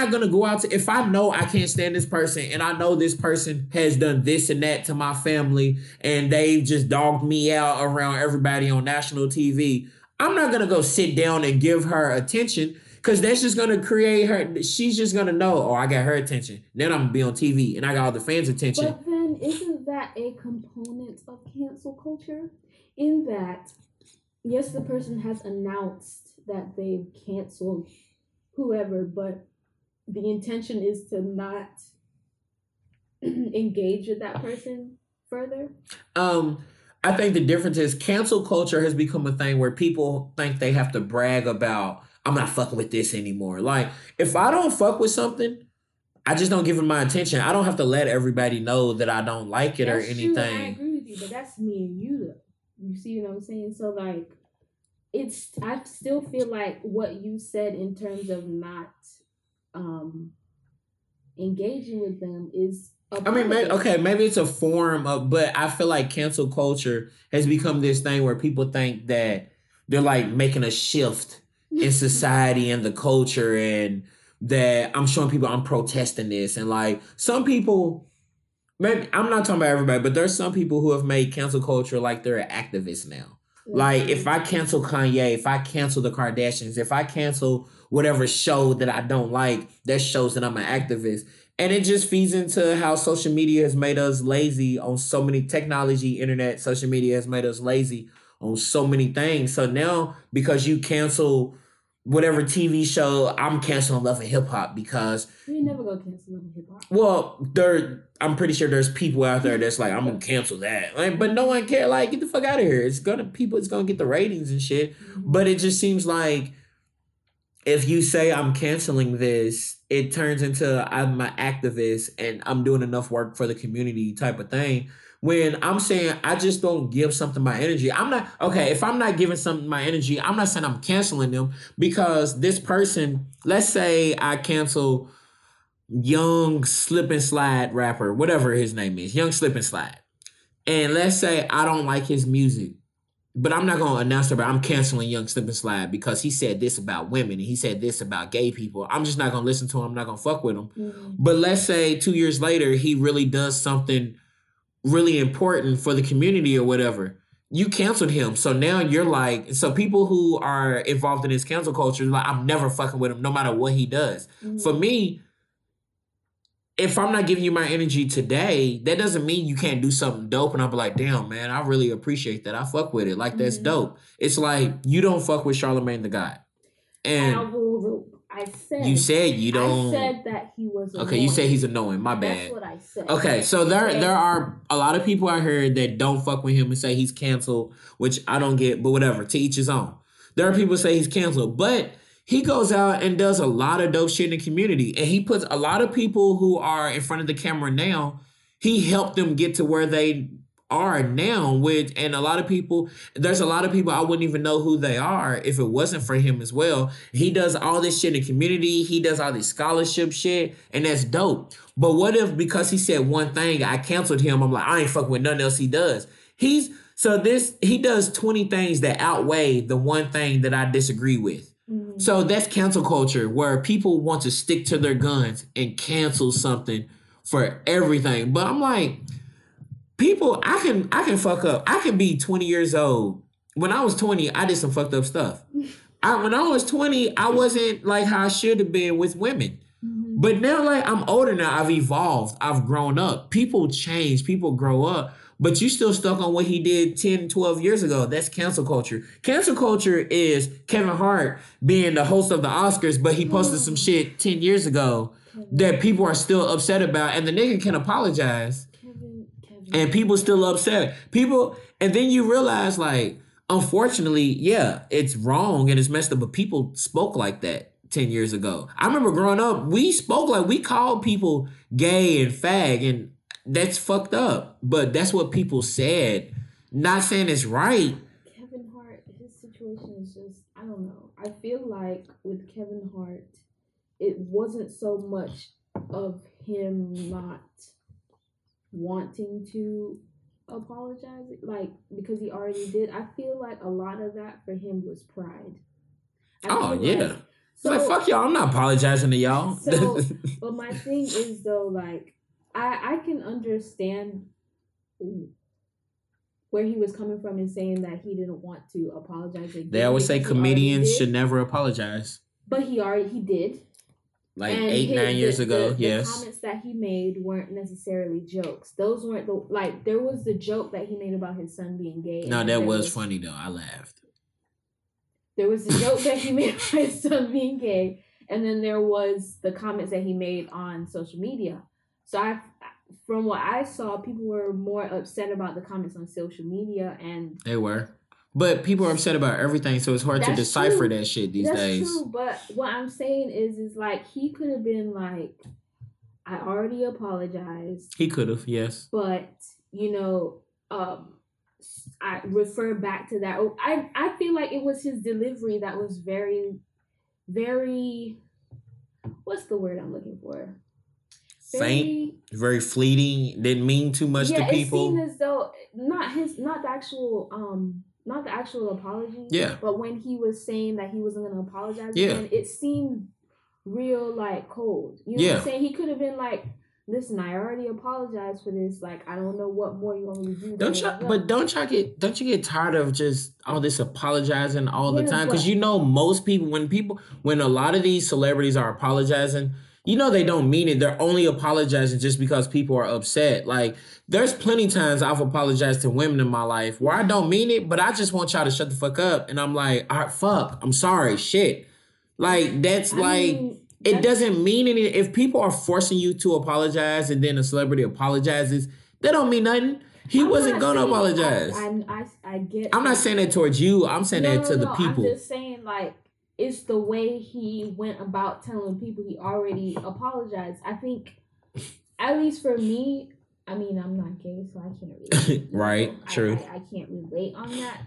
gonna go out to, if I know I can't stand this person and I know this person has done this and that to my family and they've just dogged me out around everybody on national TV, I'm not gonna go sit down and give her attention because that's just gonna create her, she's just gonna know, oh, I got her attention. Then I'm gonna be on TV and I got all the fans' attention. But then isn't that a component of cancel culture? In that, yes, the person has announced that they've canceled whoever, but the intention is to not engage with that person further. I think the difference is cancel culture has become a thing where people think they have to brag about, I'm not fucking with this anymore. Like, if I don't fuck with something, I just don't give it my attention. I don't have to let everybody know that I don't like it or anything. True, I agree with you, but that's me and you, though. You see what I'm saying? So, like, I still feel like what you said in terms of not engaging with them is... maybe it's a form of... But I feel like cancel culture has become this thing where people think that they're, like, making a shift in society and the culture and that I'm showing people I'm protesting this. And, like, some people... Maybe I'm not talking about everybody, but there's some people who have made cancel culture like they're an activist now. Like, if I cancel Kanye, if I cancel the Kardashians, if I cancel whatever show that I don't like, that shows that I'm an activist. And it just feeds into how social media has made us lazy on so many technology, internet, social media has made us lazy on so many things. So now, because you cancel whatever TV show, I'm canceling Love and Hip Hop because... You never go cancel Love and Hip Hop. Well, I'm pretty sure there's people out there that's like, I'm gonna cancel that. Like, but no one cares. Like, get the fuck out of here. It's gonna get the ratings and shit. Mm-hmm. But it just seems like if you say I'm canceling this, it turns into I'm an activist and I'm doing enough work for the community type of thing. When I'm saying I just don't give something my energy, if I'm not giving something my energy, I'm not saying I'm canceling them because this person, let's say I cancel young slip and slide rapper, whatever his name is, young slip and slide. And let's say I don't like his music, but I'm not going to announce it, but I'm canceling young slip and slide because he said this about women and he said this about gay people. I'm just not going to listen to him. I'm not going to fuck with him. Mm-hmm. But let's say 2 years later, he really does something really important for the community or whatever. You canceled him. So now you're like, so people who are involved in this cancel culture, like, I'm never fucking with him no matter what he does. Mm-hmm. For me, if I'm not giving you my energy today, that doesn't mean you can't do something dope. And I'll be like, damn, man, I really appreciate that. I fuck with it. Like, that's dope. It's like, you don't fuck with Charlamagne Tha God. And I said you don't. I said that he was annoying. Okay, you said he's annoying. My bad. That's what I said. Okay, so there are a lot of people out here that don't fuck with him and say he's canceled, which I don't get, but whatever. To each his own. There are people that say he's canceled, but he goes out and does a lot of dope shit in the community. And he puts a lot of people who are in front of the camera now, he helped them get to where they are now with, and a lot of people, there's a lot of people I wouldn't even know who they are if it wasn't for him as well. He does all this shit in the community. He does all this scholarship shit, and that's dope. But what if, because he said one thing, I canceled him, I'm like, I ain't fucking with nothing else he does. He does 20 things that outweigh the one thing that I disagree with. Mm-hmm. So that's cancel culture, where people want to stick to their guns and cancel something for everything. But I'm like, people, I can fuck up. I can be 20 years old. When I was 20, I did some fucked up stuff. When I was 20, I wasn't like how I should have been with women. Mm-hmm. But now, like, I'm older now. I've evolved. I've grown up. People change. People grow up. But you still stuck on what he did 10, 12 years ago. That's cancel culture. Cancel culture is Kevin Hart being the host of the Oscars, but he posted some shit 10 years ago that people are still upset about. And the nigga can apologize. And people still upset. And then you realize, like, unfortunately, yeah, it's wrong and it's messed up, but people spoke like that 10 years ago. I remember growing up, we spoke like, we called people gay and fag, and that's fucked up. But that's what people said. Not saying it's right. Kevin Hart, his situation is just, I don't know. I feel like with Kevin Hart, it wasn't so much of him not wanting to apologize, like, because he already did. I feel like a lot of that for him was pride. So, fuck y'all, I'm not apologizing to y'all. So, but my thing is, though, like, I can understand where he was coming from in saying that he didn't want to apologize again. They always say comedians should never apologize. But he did. Like, and 9 years ago, yes. The comments that he made weren't necessarily jokes. Those weren't there was the joke that he made about his son being gay. No, that was funny, though. I laughed. There was the joke that he made about his son being gay, and then there was the comments that he made on social media. So from what I saw, people were more upset about the comments on social media, and they were. But people are upset about everything, so it's hard to decipher that shit these days. That's true, but what I'm saying is like, he could have been like, I already apologized. He could have, yes. But, you know, I refer back to that. I feel like it was his delivery that was very, very, what's the word I'm looking for? Faint, very fleeting, didn't mean too much to people. Yeah, it seemed as though, not the actual apology. Yeah. But when he was saying that he wasn't going to apologize again, it seemed real, like, cold. You know what I'm saying? He could have been like, listen, I already apologized for this. Like, I don't know what more you want me to do. Don't you get tired of just all this apologizing all the time? Because, you know, most people, when a lot of these celebrities are apologizing, you know they don't mean it. They're only apologizing just because people are upset. Like, there's plenty of times I've apologized to women in my life where I don't mean it, but I just want y'all to shut the fuck up. And I'm like, all right, fuck, I'm sorry, shit. Like, it doesn't mean anything. If people are forcing you to apologize and then a celebrity apologizes, that don't mean nothing. I'm wasn't going to apologize. I get. I'm not saying that towards you. I'm saying that to the people. I'm just saying, like, it's the way he went about telling people he already apologized. I think, at least for me, I mean, I'm not gay, so I can't relate. Right, true. I can't relate on that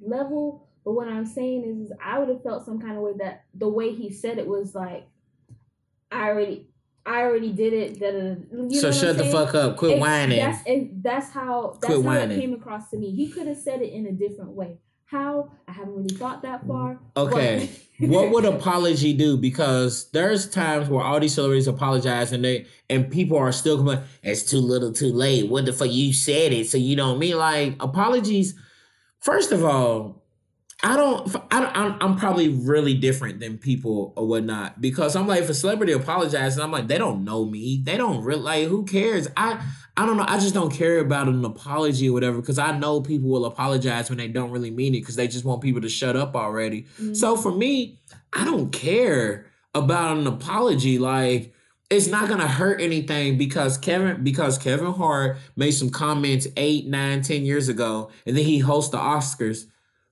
level. But what I'm saying is I would have felt some kind of way that the way he said it was like, I already did it. So shut the fuck up. Quit whining. That's how it came across to me. He could have said it in a different way. How? I haven't really thought that far. Okay. What would apology do? Because there's times where all these celebrities apologize and people are still complaining, it's too little, too late. What the fuck? You said it, so you don't mean, like, apologies. First of all, I'm probably really different than people or whatnot, because I'm like, if a celebrity apologizes, I'm like, they don't know me. They don't really, like, who cares? I don't know. I just don't care about an apology or whatever, because I know people will apologize when they don't really mean it, because they just want people to shut up already. Mm-hmm. So for me, I don't care about an apology. Like, it's not going to hurt anything, because Kevin Hart made some comments 8, 9, 10 years ago, and then he hosts the Oscars.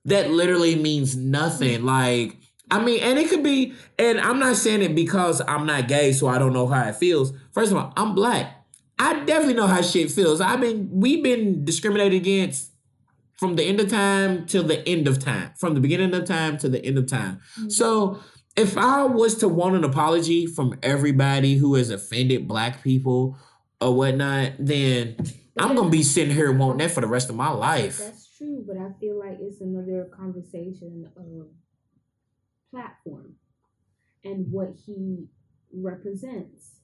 That literally means nothing. Like, I mean, and it could be, and I'm not saying it because I'm not gay, so I don't know how it feels. First of all, I'm black. I definitely know how shit feels. We've been discriminated against from the end of time till the end of time, from the beginning of time to the end of time. Mm-hmm. So if I was to want an apology from everybody who has offended black people or whatnot, then I'm going to be sitting here wanting that for the rest of my life. That's true, but I feel like it's another conversation of platform and what he represents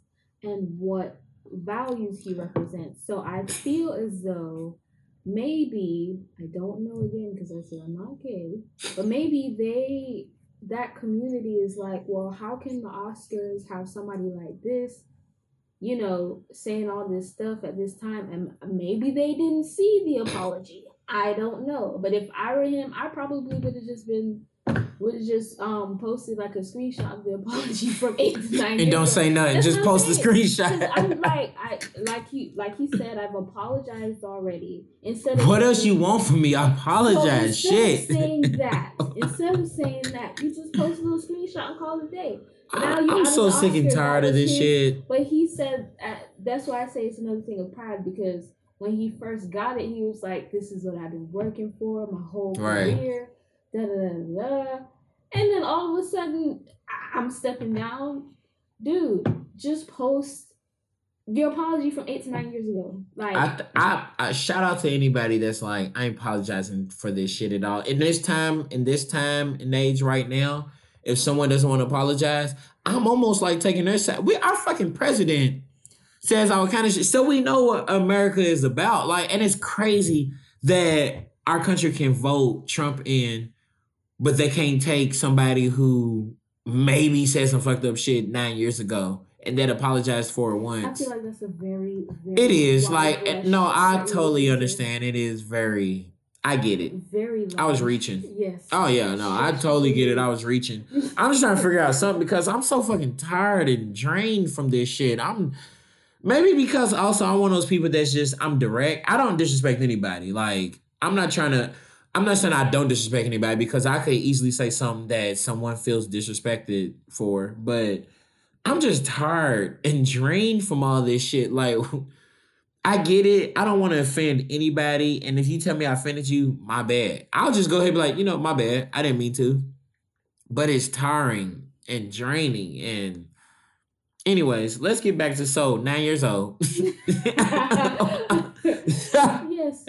and what values he represents. So I feel as though maybe, I don't know again because I said I'm not gay, but maybe that community is like, well, how can the Oscars have somebody like this, you know, saying all this stuff at this time? And maybe they didn't see the apology. I don't know. But if I were him, I probably would have just posted like a screenshot of the apology from 8 to 9 years and don't ago. Say nothing. That's just post the screenshot. I'm like, he said, I've apologized already. Instead of what else you want from me? I apologize. So instead of saying that, you just post a little screenshot and call it a day. Now I'm so sick and tired of this shit. But he said, that's why I say it's another thing of pride, because when he first got it, he was like, "This is what I've been working for my whole career." Da, da, da, da. And then all of a sudden, I'm stepping down. Dude, just post your apology from 8 to 9 years ago. Like, I shout out to anybody that's like, I ain't apologizing for this shit at all. In this time and age right now, if someone doesn't want to apologize, I'm almost like taking their side. Our fucking president says all kind of shit, so we know what America is about. Like, and it's crazy that our country can vote Trump in, but they can't take somebody who maybe said some fucked up shit 9 years ago and that apologized for it once. I feel like that's a very, very... It is. Like, no, I totally understand. It is very... I get it. Very large. I was reaching. Yes. Oh, yeah. No, I totally get it. I was reaching. I'm just trying to figure out something, because I'm so fucking tired and drained from this shit. Maybe because also I'm one of those people that's just... I'm direct. I don't disrespect anybody. Like, I'm not saying I don't disrespect anybody, because I could easily say something that someone feels disrespected for, but I'm just tired and drained from all this shit. Like, I get it. I don't want to offend anybody. And if you tell me I offended you, my bad. I'll just go ahead and be like, you know, my bad. I didn't mean to. But it's tiring and draining. And anyways, let's get back to Soul, 9 years old. Yes,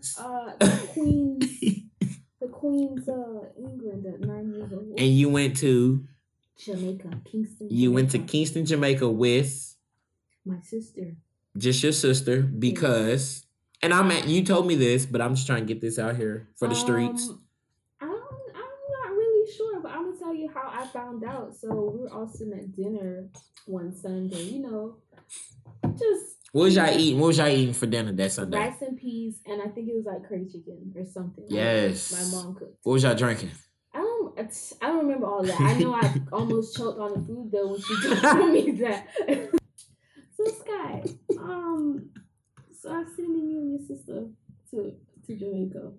so I left the Queen's England at 9 years old. And you went to Kingston, Jamaica with my sister. Just your sister, because, and you told me this, but I'm just trying to get this out here for the streets. I'm not really sure, but I'm gonna tell you how I found out. So we were all sitting at dinner one Sunday, you know, just... What was y'all eating for dinner that Sunday? Rice and peas, and I think it was like curry chicken or something. Yes. Like my mom cooked. What was y'all drinking? I don't remember all that. I know I almost choked on the food, though, when she told me that. So, Sky, so I'm sending you and your sister to Jamaica.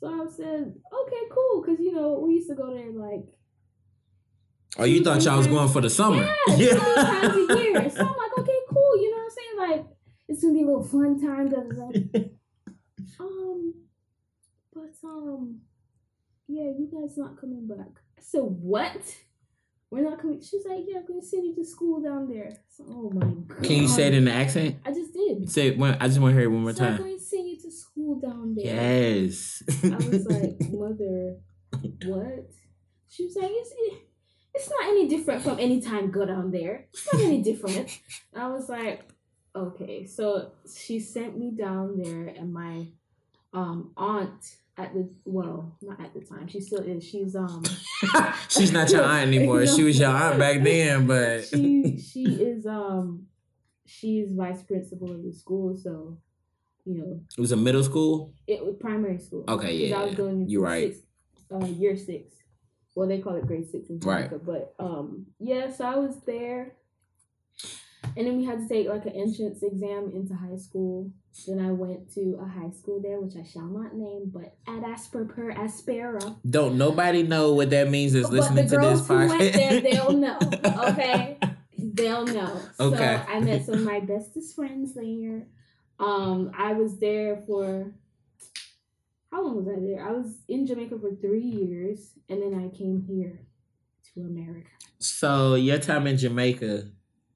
So I said, okay, cool, because, you know, we used to go there, like... Oh, you thought y'all was going for the summer. Yeah. 2 times a year. So I'm like, okay, cool, you know what I'm saying? Like, it's going to be a little fun time. Like, yeah, you guys not coming back. I said, what? We're not coming. She's like, yeah, I'm going to send you to school down there. So, oh, my God. Can you say it in the accent? I just did. I just want to hear it one more time. I'm going to send you to school down there. Yes. I was like, mother, what? She was like, it's not any different from any time go down there. It's not any different. I was like, okay. So she sent me down there, and my aunt, at the, well, not at the time. She still is. She's. She's not your aunt anymore. No. She was your aunt back then, but she is she's vice principal of the school, so you know. It was a middle school? It was primary school. Okay, yeah. I was going you're right. Year six. Well, they call it grade six in America, right. But yeah, so I was there. And then we had to take like an entrance exam into high school. Then I went to a high school there, which I shall not name, but at Asper Aspera. Don't nobody know what that means is listening to this podcast. But the girls who went there, they'll know, okay? They'll know. Okay. So I met some of my bestest friends there. I was there for, how long was I there? I was in Jamaica for 3 years, and then I came here to America. So your time in Jamaica...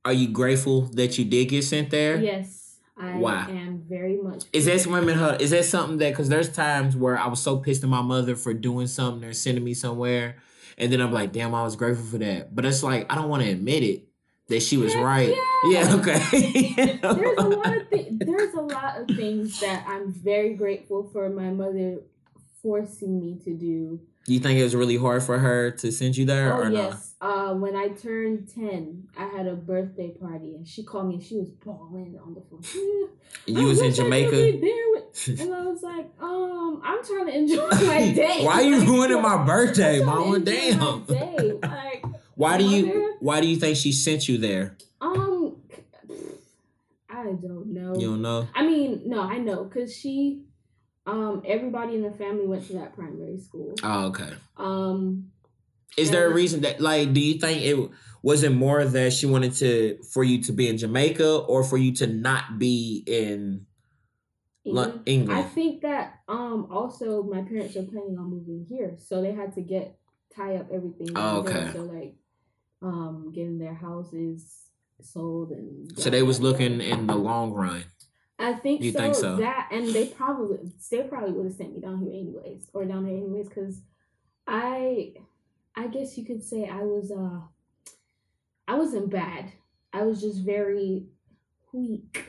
Are you grateful that you did get sent there? Yes, I am very much. Is that something that, because there's times where I was so pissed at my mother for doing something or sending me somewhere, and then I'm like, damn, I was grateful for that. But it's like, I don't want to admit it, that she was right. Yeah, okay. There's a lot of things that I'm very grateful for my mother forcing me to do. You think it was really hard for her to send you there or not? Yes. When I turned 10, I had a birthday party, and she called me, and she was bawling on the phone. You was in Jamaica? And I was like, I'm trying to enjoy my day. Why are you ruining my birthday, Mama? Damn. Like, why do you think she sent you there? I don't know. You don't know? I mean, no, I know, because she... everybody in the family went to that primary school. Oh, okay. Is there a reason that, like, do you think it wasn't more that she wanted to, for you to be in Jamaica or for you to not be in England? I think that, also my parents are planning on moving here, so they had to tie up everything. Oh, okay. So, like, getting their houses sold and... So they was looking in the long run. I think so. That, and they probably would have sent me down here anyways, because I guess you could say I wasn't bad. I was just very weak,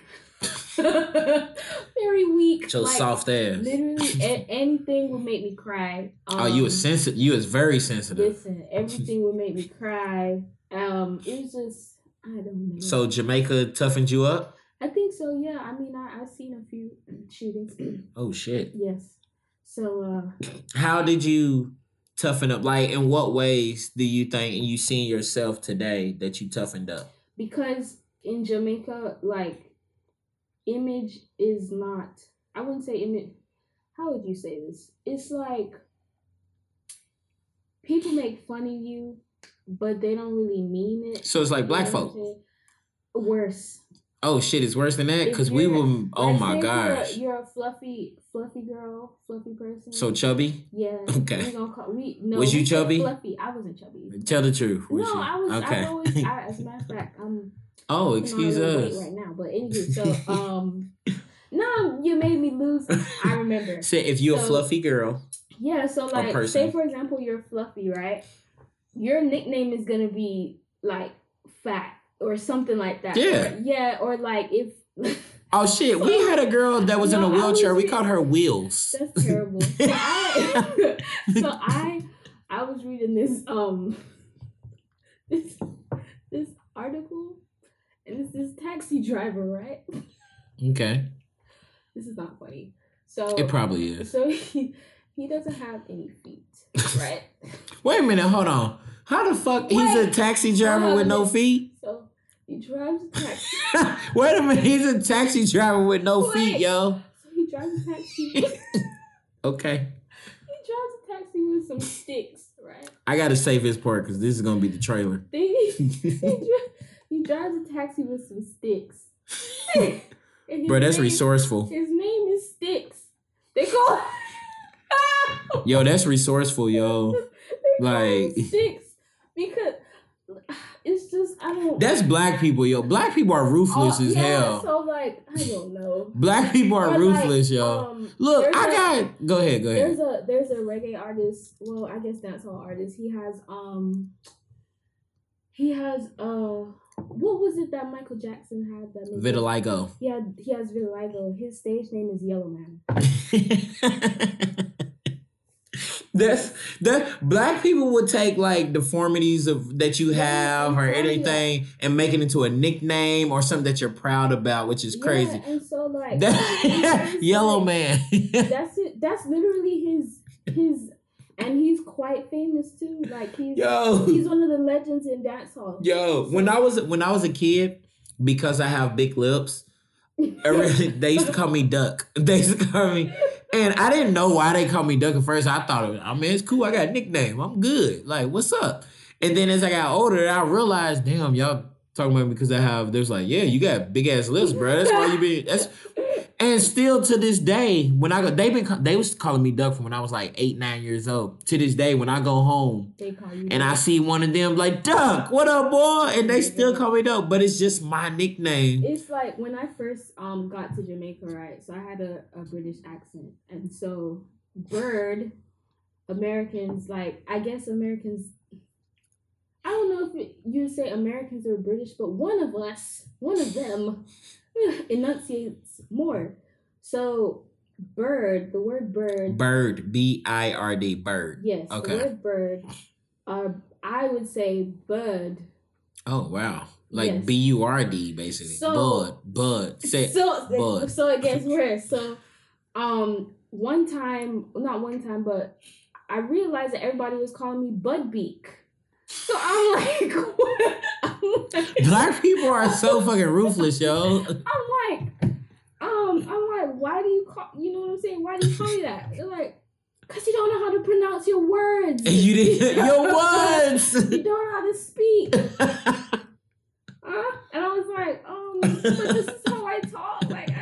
very weak. So like, soft ass. Literally, anything would make me cry. You was sensitive. You was very sensitive. Listen, everything would make me cry. It was just, I don't know. So Jamaica toughened you up. I think so, yeah. I mean, I've seen a few shootings. Oh, shit. Yes. So, how did you toughen up? Like, in what ways do you think, and you seen yourself today, that you toughened up? Because in Jamaica, like, image is not... I wouldn't say image... How would you say this? It's like... People make fun of you, but they don't really mean it. So it's like black folk? Worse. Oh, shit, it's worse than that? Because we were... Oh, my gosh. You're a fluffy girl, fluffy person. So chubby? Yeah. Okay. Was you chubby? Fluffy. I wasn't chubby. Tell the truth. No, I was... Okay. As a matter of fact, I'm... Oh, excuse us. Right now, but anyway, so... No, you made me lose. I remember. Say, if you're a fluffy girl... Yeah, so, like, say, for example, you're fluffy, right? Your nickname is going to be, like, fat. Or something like that. Yeah. Or like if... Oh, shit. We had a girl that was in a wheelchair. We called her Wheels. That's terrible. So I was reading this article, and it's this taxi driver, right? Okay. This is not funny. So... It probably is. So he doesn't have any feet, right? Wait a minute. Hold on. How the fuck... He's a taxi driver with no feet? So he drives a taxi. Wait a minute, he's a taxi driver with no feet, yo. So he drives a taxi. Okay. He drives a taxi with some sticks, right? I gotta save his part because this is gonna be the trailer. He drives a taxi with some sticks. Bro, that's resourceful. His name is Sticks. They call... Yo, that's resourceful, yo. Like Sticks. Because it's just, I don't... That's black people, yo. Black people are ruthless as hell. So, like, I don't know. Black people are ruthless, like, yo. Look, Go ahead. There's a reggae artist. Well, I guess dancehall artist. He has what was it that Michael Jackson had? That vitiligo. He has vitiligo. His stage name is Yellow Man. That black people would take like deformities of that you have or anything and make it into a nickname or something that you're proud about, which is crazy. And so like that, yellow like, man. That's it. That's literally his. And he's quite famous too. Like he's one of the legends in dancehall. Yo, when I was a kid, because I have big lips, they used to call me Duck. They used to call me. And I didn't know why they called me Duck at first. I thought, I mean, it's cool. I got a nickname. I'm good. Like, what's up? And then as I got older, I realized, damn, y'all talking about me because I have. There's like, yeah, you got big ass lips, bro. That's why you be. That's. And still to this day, when I go, they was calling me Duck from when I was like 8, 9 years old. To this day, when I go home, they call you and Duck. I see one of them like Duck, what up, boy? And they still call me Duck, but it's just my nickname. It's like when I first got to Jamaica, right? So I had a British accent, and so Bird, Americans like I guess Americans. I don't know if you say Americans or British, but one of them. Enunciates more. So bird, the word bird. Bird, B-I-R-D, bird. Yes, okay. The word bird, I would say bud. Oh, wow. Like yes. B-U-R-D, basically. So, bud, say so, bud. So it gets worse. So not one time, but I realized that everybody was calling me Budbeak. So I'm like, what? Black people are so fucking ruthless, yo. I'm like, why do you call? You know what I'm saying? Why do you call me that? They're like, cause you don't know how to pronounce your words. You didn't your words. You don't know how to speak. And I was like, but this is how I talk. Like I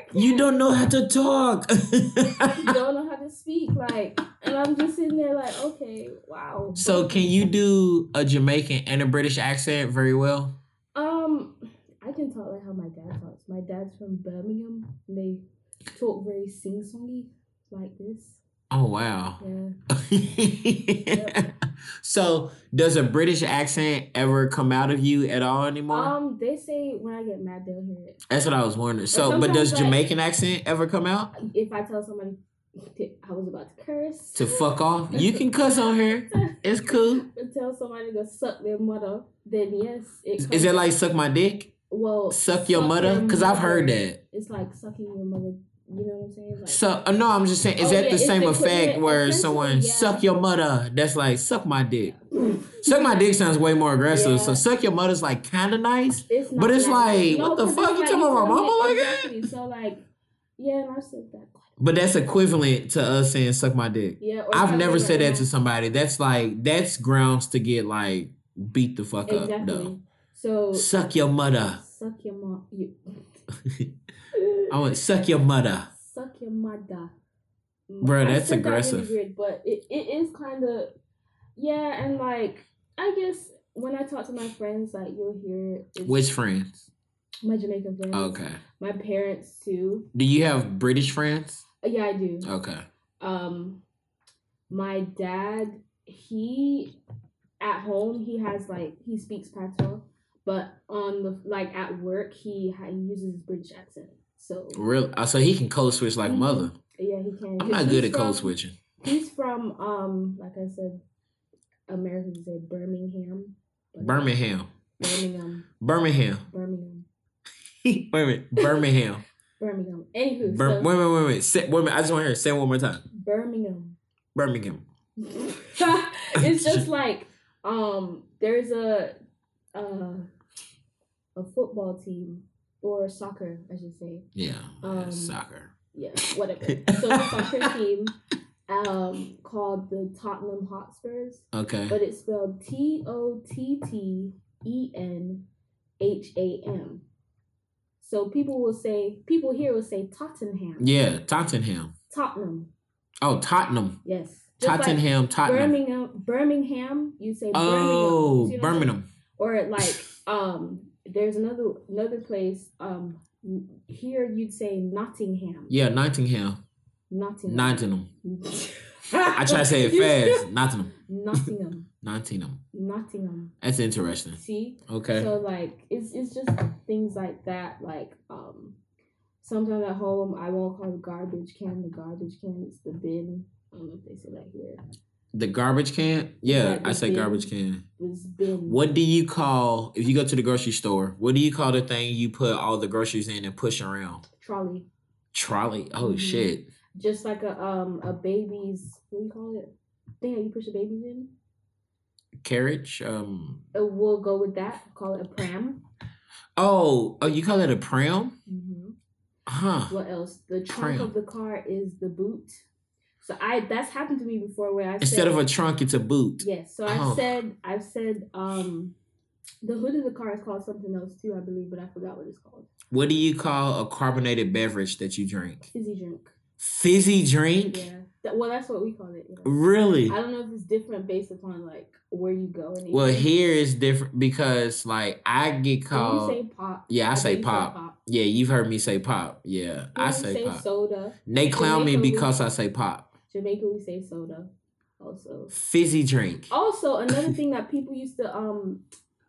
can't. You don't know how to talk. You don't know how to speak. Like. And I'm just sitting there like, okay, wow. So can you do a Jamaican and a British accent very well? I can talk like how my dad talks. My dad's from Birmingham. And they talk very sing-songy like this. Oh, wow. Yeah. Yep. So does a British accent ever come out of you at all anymore? They say when I get mad, they'll hear it. That's what I was wondering. So, but does Jamaican accent ever come out? If I tell somebody... I was about to curse. To fuck off? You can cuss on here. It's cool. Until somebody to suck their mother, then yes. Is it like suck my dick? Well, suck your mother? Because I've heard that. It's like sucking your mother. You know what I'm saying? Like, no, I'm just saying, is that the same effect where someone suck your mother? That's like suck my dick. Suck my dick sounds way more aggressive. Yeah. So suck your mother's like kind of nice. It's not but it's nice. Like, no, what the fuck? You like, talking about my mama like that? So like, yeah, and I said that. But that's equivalent to us saying suck my dick. Yeah, I've never said that to somebody. That's like, that's grounds to get like beat the fuck up though. So suck your mother. Suck your mom. I went suck your mother. Suck your mother. Bro, that's aggressive. That really weird, but it is kind of, yeah. And like, I guess when I talk to my friends, like you'll hear it. Which friends? My Jamaican friends. Okay. My parents too. Do you have British friends? Yeah, I do. Okay. My dad, he at home he has like he speaks Patois, but on the like at work he uses British accent. So really, so he can code switch like mother. Yeah, he can. I'm not good at code switching. He's from like I said, Americans say Birmingham. Birmingham. Anywho. Wait a minute. I just want to hear it. Say it one more time. Birmingham. It's just like, there's a football team or soccer, I should say. Yeah. Soccer. Yeah. Whatever. So a soccer team, called the Tottenham Hotspurs. Okay. But it's spelled TOTTENHAM. So people here will say Tottenham. Yeah, Tottenham. Oh, Tottenham. Yes. Just Tottenham, like Tottenham. Birmingham, you say Birmingham. Oh, you know Birmingham. Or like there's another place here you'd say Nottingham. Yeah, Nottingham. I try to say it fast. Nottingham. That's interesting. See? Okay. So like it's just things like that. Like sometimes at home I won't call the garbage can. The garbage can. It's the bin. I don't know if they say that here. The garbage can? Yeah, I say garbage can. What do you call, if you go to the grocery store, what do you call the thing you put all the groceries in and push around? Trolley. Trolley? Oh, mm-hmm. Shit. Just like a baby's, what do you call it? Thing that you push the babies in? Carriage? We'll go with that. Call it a pram. Oh, you call it a pram? Mm-hmm. Huh. What else? The trunk of the car is the boot. So that's happened to me before where I said, instead of a trunk, it's a boot. Yes. So I've said the hood of the car is called something else too, I believe, but I forgot what it's called. What do you call a carbonated beverage that you drink? Fizzy drink. Fizzy drink? Yeah. Well, that's what we call it. You know? Really? I don't know if it's different based upon like where you go. Well, here is different because like I get called. When you say pop. Yeah, I say pop. Yeah, you've heard me say pop. Yeah, I say pop. Soda. They clown me because I say pop. Jamaica, we say soda also. Fizzy drink. Also, another thing that people used to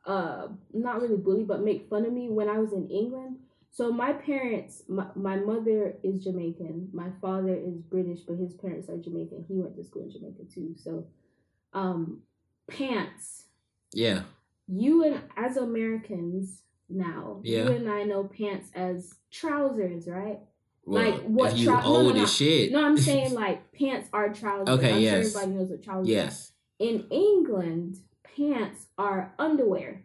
not really bully, but make fun of me when I was in England. So my parents, my mother is Jamaican. My father is British, but his parents are Jamaican. He went to school in Jamaica too. So pants. Yeah. You and as Americans now, yeah. You and I know pants as trousers, right? Well, like what trousers? No, I'm saying like pants are trousers. Okay, I'm sure everybody knows what trousers are. In England, pants are underwear.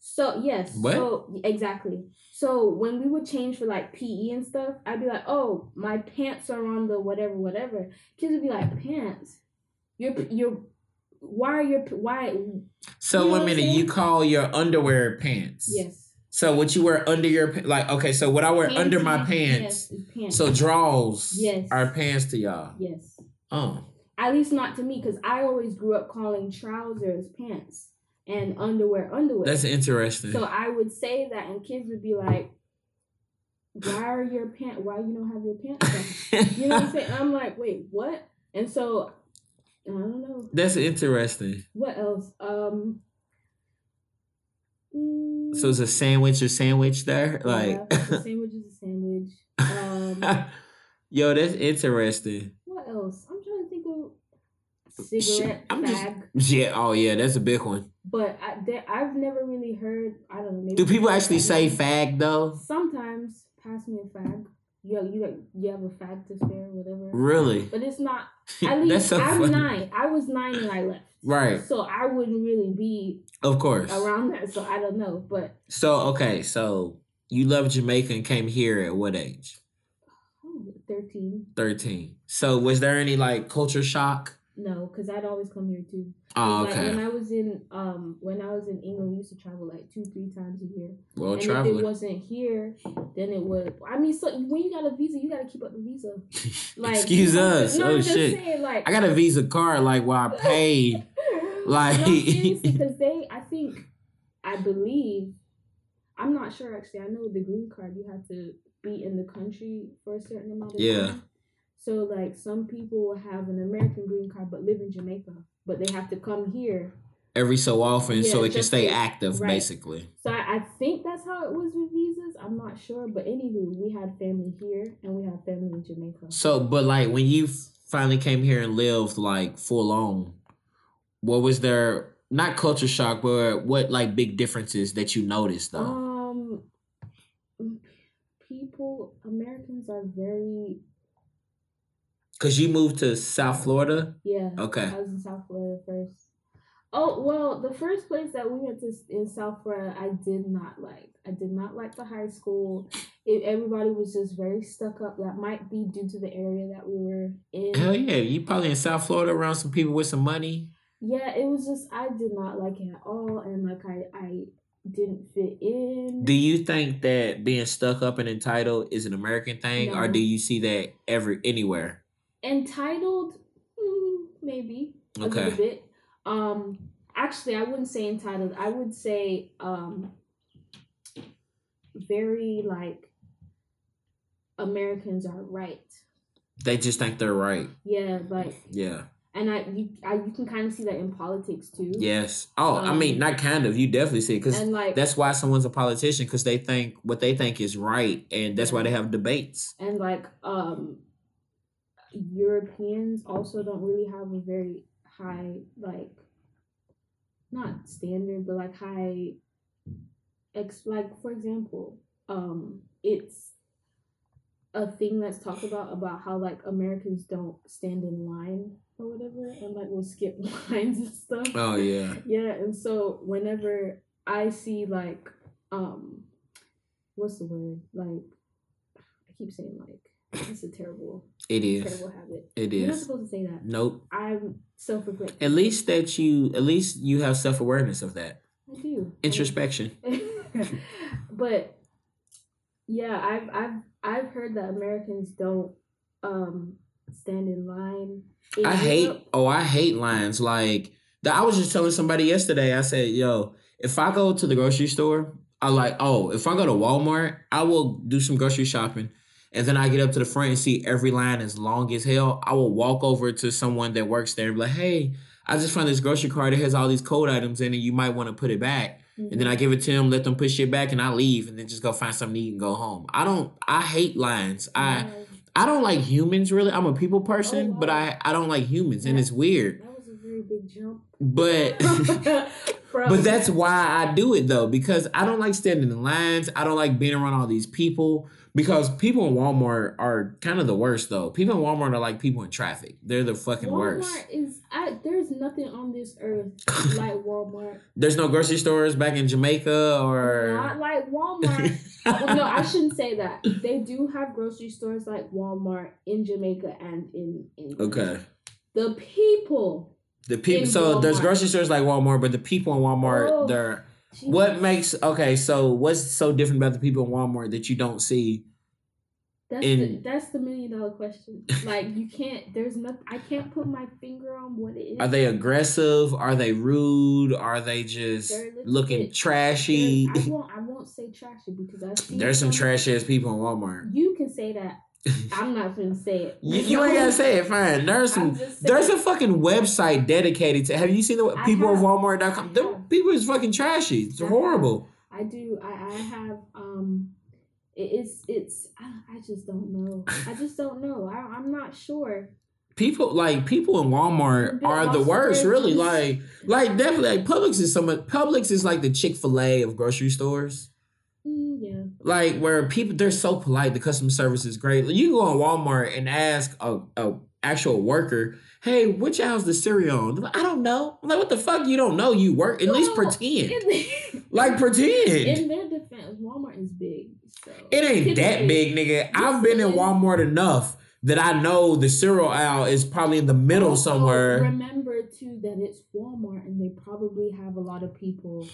So yes, what? So exactly. So when we would change for like PE and stuff, I'd be like, "Oh, my pants are on the whatever." Kids would be like, "Pants? Why?" So wait a minute, you call your underwear pants? Yes. So what you wear under your so what I wear pants, under my pants, pants. So draws are pants to y'all. Yes. Oh. At least not to me, because I always grew up calling trousers pants and underwear. That's interesting. So I would say that, and kids would be like, "Why you don't have your pants on?" You know what I'm saying? I'm like, "Wait, what?" And so I don't know. That's interesting. What else? So it's a sandwich there? Like a sandwich is a sandwich. Yo, that's interesting. What else? I'm trying to think of cigarette bag. That's a big one. But I've never really heard, I don't know. Maybe do people actually say fag though? Sometimes. Pass me a fag. You have a fag to spare, whatever. Really? But it's not. At least I'm 9. I was 9 when I left. Right. So I wouldn't really be. Of course. Around that, so I don't know, but. So you left Jamaica and came here at what age? 13. So was there any culture shock? No, because I'd always come here too. Oh, okay. When I was in England, we used to travel 2-3 times a year. Well, and traveling. If it wasn't here, then it would. I mean, so when you got a visa, you got to keep up the visa. Excuse us. No, I'm just saying, I got a visa card. While I paid. No, seriously, because I'm not sure actually. I know the green card, you have to be in the country for a certain amount of time. So, some people will have an American green card but live in Jamaica. But they have to come here. Every so often so it can stay active, basically. So, I think that's how it was with visas. I'm not sure. But anywho, we had family here and we had family in Jamaica. So, but, when you finally came here and lived, full on, what was there, not culture shock, but what, big differences that you noticed, though? Americans are very... Because you moved to South Florida? Yeah. Okay. I was in South Florida first. Oh, well, the first place that we went to in South Florida, I did not like. I did not like the high school. Everybody was just very stuck up. That might be due to the area that we were in. Hell yeah. You probably in South Florida around some people with some money. Yeah, it was just, I did not like it at all. And I didn't fit in. Do you think that being stuck up and entitled is an American thing? No. Or do you see that anywhere? Entitled, maybe a little bit. Actually, I wouldn't say entitled. I would say very Americans are right. They just think they're right. Yeah, yeah. And you can kind of see that in politics too. Yes. Oh, I mean, not kind of. You definitely see it because that's why someone's a politician, because they think what they think is right, and that's why they have debates. And Europeans also don't really have a very high, like, not standard, but like high, like, for example, it's a thing that's talked about how, like, Americans don't stand in line or whatever, and, like, we'll skip lines and stuff. Oh, yeah. Yeah, and so whenever I see, like, what's the word? Like, I keep saying, like, it's a terrible... It is. Terrible habit. It is. You're not supposed to say that. Nope. I'm self-reflective. At least you have self-awareness of that. I do. Introspection. But yeah, I've heard that Americans don't stand in line. I hate lines. Like, I was just telling somebody yesterday. I said, yo, if I go to the grocery store, if I go to Walmart, I will do some grocery shopping. And then I get up to the front and see every line is long as hell. I will walk over to someone that works there and be like, hey, I just found this grocery cart that has all these cold items in it. You might want to put it back. Mm-hmm. And then I give it to them, let them push it back, and I leave and then just go find something to eat and go home. I hate lines. Yeah. I don't like humans, really. I'm a people person, oh, wow. But I don't like humans, and it's weird. That was a very big jump. But that's why I do it, though, because I don't like standing in lines. I don't like being around all these people, because people in Walmart are kind of the worst, though. People in Walmart are like people in traffic. They're the fucking worst. Walmart is... there's nothing on this earth like Walmart. There's no grocery stores back in Jamaica or... Not like Walmart. Well, no, I shouldn't say that. They do have grocery stores like Walmart in Jamaica and in England. Okay. The people. So there's grocery stores like Walmart, but the people in Walmart, they're... Jeez. What's so different about the people in Walmart that you don't see? That's the $1 million question. Like, you can't. There's nothing. I can't put my finger on what it is. Are they aggressive? Are they rude? Are they just looking trashy? I won't say trashy because I see. There's some trash ass people in Walmart. You can say that. I'm not gonna say it. You ain't gotta say it. Fine. There's a fucking website dedicated to. Have you seen the people of Walmart.com? Them people is fucking trashy. It's horrible. I do. I have. It's. I just don't know. I'm not sure. People in Walmart are the worst. Really, like definitely. Like, Publix is like the Chick-fil-A of grocery stores. Yeah. Like, where people, they're so polite. The customer service is great. You can go on Walmart and ask a actual worker, hey, which aisle's the cereal on? Like, I don't know. I'm like, what the fuck? You don't know? You work. At least pretend. Pretend. In their defense, Walmart is big. So. It ain't that big, nigga. I've been in Walmart enough that I know the cereal aisle is probably in the middle somewhere. Remember, too, that it's Walmart and they probably have a lot of people...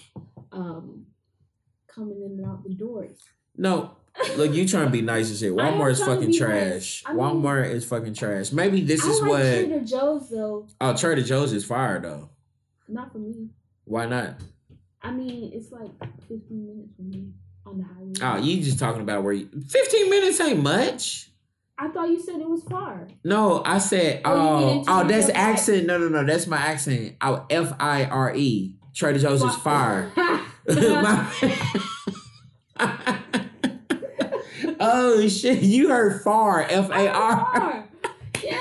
coming in and out the doors. No. Look, you trying to be nice and shit. Walmart is fucking trash. Walmart is fucking trash. Maybe this is what... I like Trader Joe's, though. Oh, Trader Joe's is fire, though. Not for me. Why not? I mean, it's like 15 minutes for me on the highway. Oh, you just talking about 15 minutes ain't much. I thought you said it was far. No, I said... Oh, that's accent. No, that's my accent. F-I-R-E. Trader Joe's is fire. Oh shit! You heard far, F-A-R. Yeah.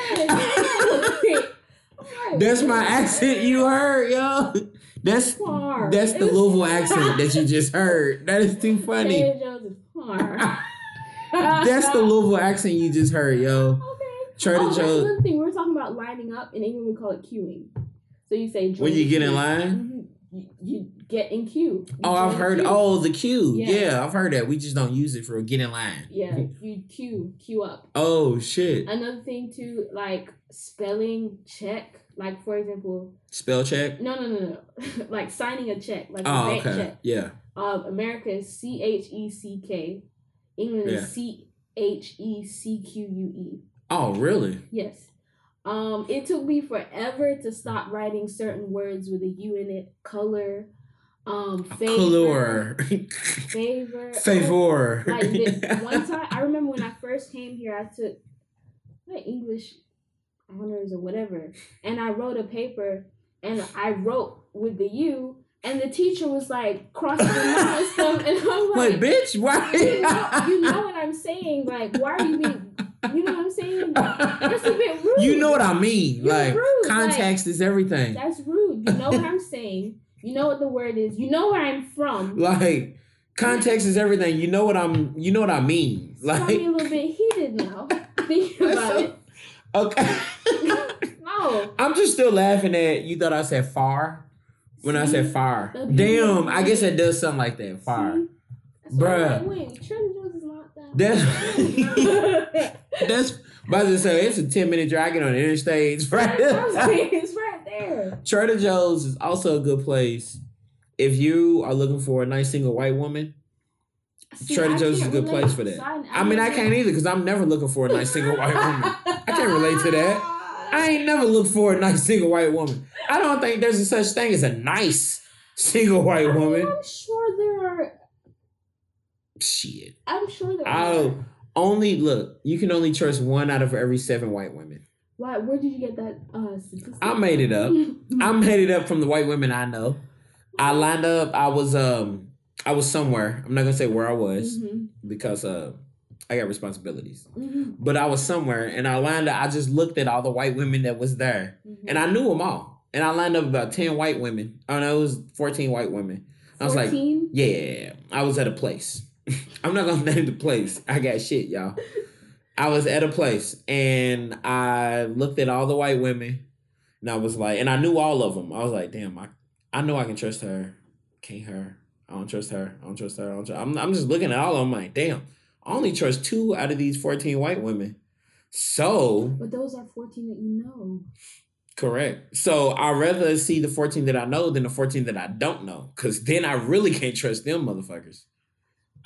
That's my accent. You heard, yo. That's the Louisville accent that you just heard. That is too funny. Trader Joe's is far. That's the Louisville accent you just heard, yo. Okay. Trader Joe's. That's another thing. We're talking about lining up. In England, we call it queuing. So you say when you get in line, you get in queue. The queue. Yeah, I've heard that. We just don't use it for get in line. Yeah, you queue up. Oh shit. Another thing too, like spelling check. Like, for example, spell check. No. Like signing a check, like a bank check. Yeah. America is CHECK. England is CHECQUE. Oh really? Yes. It took me forever to stop writing certain words with a U in it. Color, favor. Like this. One time, I remember when I first came here, I took English honors or whatever, and I wrote a paper, and I wrote with the U, and the teacher was like crossing the line and stuff, and I'm like, bitch, why? You know what I'm saying? Like, why are you being You know what I'm saying? That's a bit rude. You know what I mean? You're like rude. Context is everything. That's rude. You know what I'm saying? You know what the word is. You know where I'm from. Like, context is everything. You know what I'm. You know what I mean. Like, I'm a little bit heated now. Thinking about it. Okay. No. I'm just still laughing at you. Thought I said far when I said fire. Damn. I guess it does something like that. Fire. Bruh. Wait, Trader Joe's is locked down. That's. But I was just saying, it's a 10-minute drive. I get on the interstate. It's right there. It's right there. Trader Joe's is also a good place if you are looking for a nice single white woman. See, Trader Joe's is a good place for that. I mean, I can't either because I'm never looking for a nice single white woman. I can't relate to that. I ain't never looked for a nice single white woman. I don't think there's a such thing as a nice single white woman. I'm sure there are. Shit. I'm sure there are. Only look. You can only trust one out of every 7 white women. Why? Where did you get that statistic? I made it up. I made it up from the white women I know. I lined up. I was somewhere. I'm not gonna say where I was because I got responsibilities. Mm-hmm. But I was somewhere and I lined up. I just looked at all the white women that was there. Mm-hmm. And I knew them all. And I lined up about 10 white women. Oh, no, it was 14 white women. I was 14? Like, yeah, I was at a place. I'm not going to name the place. I got shit, y'all. I was at a place and I looked at all the white women and I was like, and I knew all of them. I was like, damn, I know I can trust her. Can't her. I don't trust her. I don't trust her. I don't trust her. I'm just looking at all of them like, damn. I only trust 2 out of these 14 white women. So. But those are 14 that you know. Correct. So I'd rather see the 14 that I know than the 14 that I don't know. Because then I really can't trust them motherfuckers.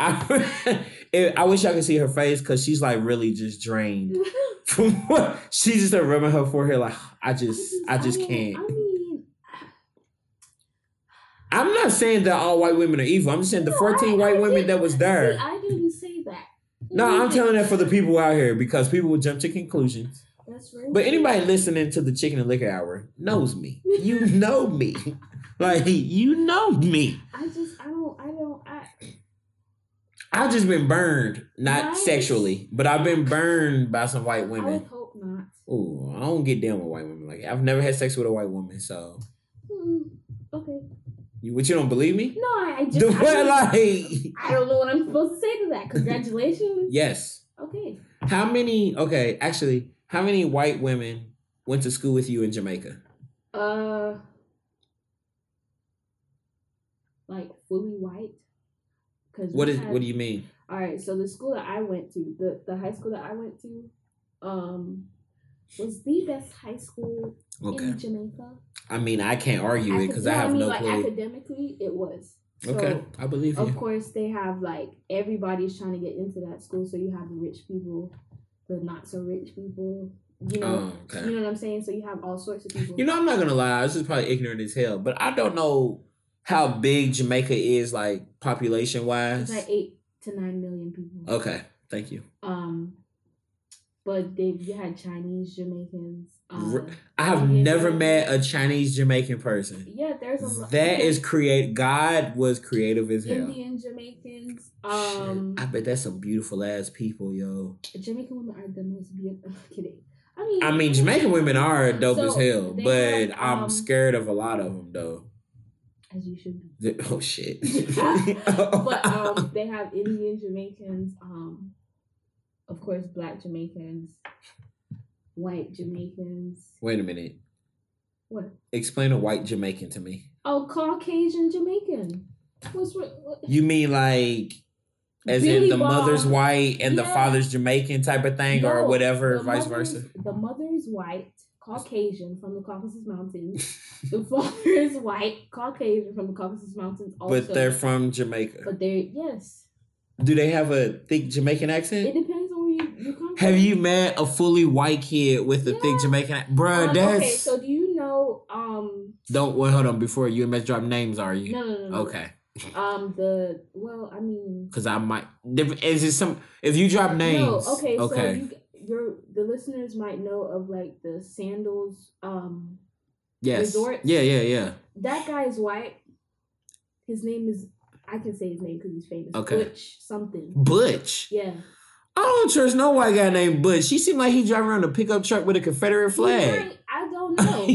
I wish I could see her face because she's like really just drained. From what she's just rubbing her forehead like, I just can't. I'm not saying that all white women are evil. I'm just saying the 14 white women that was there. See, I didn't say that. No, I'm telling that for the people out here because people will jump to conclusions. That's right. But anybody listening to the Chicken and Liquor Hour knows me. You know me. Like, you know me. I've just been burned. Not sexually, but I've been burned by some white women. I would hope not. Ooh, I don't get down with white women like that. I've never had sex with a white woman, so. Okay. You don't believe me? No, I just... I don't know what I'm supposed to say to that. Congratulations. Yes. Okay. How many white women went to school with you in Jamaica? Like, fully white? What do you mean? All right, so the school that I went to, the high school that I went to, was the best high school in Jamaica. I mean, I can't argue it because I have no clue. Academically, it was. So, okay, I believe you. Of course, they have, like, everybody's trying to get into that school, so you have the rich people, the not-so-rich people, you know? Oh, okay. You know what I'm saying? So you have all sorts of people. You know, I'm not going to lie. I was just probably ignorant as hell, but I don't know how big Jamaica is, like, population-wise. It's like 8 to 9 million people. Okay, thank you. But you had Chinese Jamaicans. I have never met a Chinese Jamaican person. Yeah, there's a lot. God was creative as hell. Indian Jamaicans. Shit, I bet that's some beautiful ass people, yo. Jamaican women are the most beautiful. Kidding. I mean, Jamaican women are dope as hell, but I'm scared of a lot of them though. As you should be. Oh shit. But they have Indian Jamaicans. Of course, Black Jamaicans, white Jamaicans. Wait a minute. What? Explain a white Jamaican to me. Oh, Caucasian Jamaican. What? You mean like, as Billy in the Bob. Mother's white and the father's Jamaican type of thing or whatever, vice versa? The mother is white, Caucasian from the Caucasus Mountains. The father is white, Caucasian from the Caucasus Mountains also. But they're from Jamaica. Do they have a thick Jamaican accent? It depends on where you come from. Have you met a fully white kid with a thick Jamaican accent? Bruh, that's... Okay, so do you know... hold on. Before you and Miss drop names, are you? No. Okay. Because I might... Is it some... If you drop names... No, okay. So the listeners might know of, like, the Sandals resorts. Yeah. That guy is white. His name is... I can say his name because he's famous. Okay. Butch something. Yeah. I don't trust no white guy named Butch. She seemed like he driving around a pickup truck with a Confederate flag. Right. I don't know.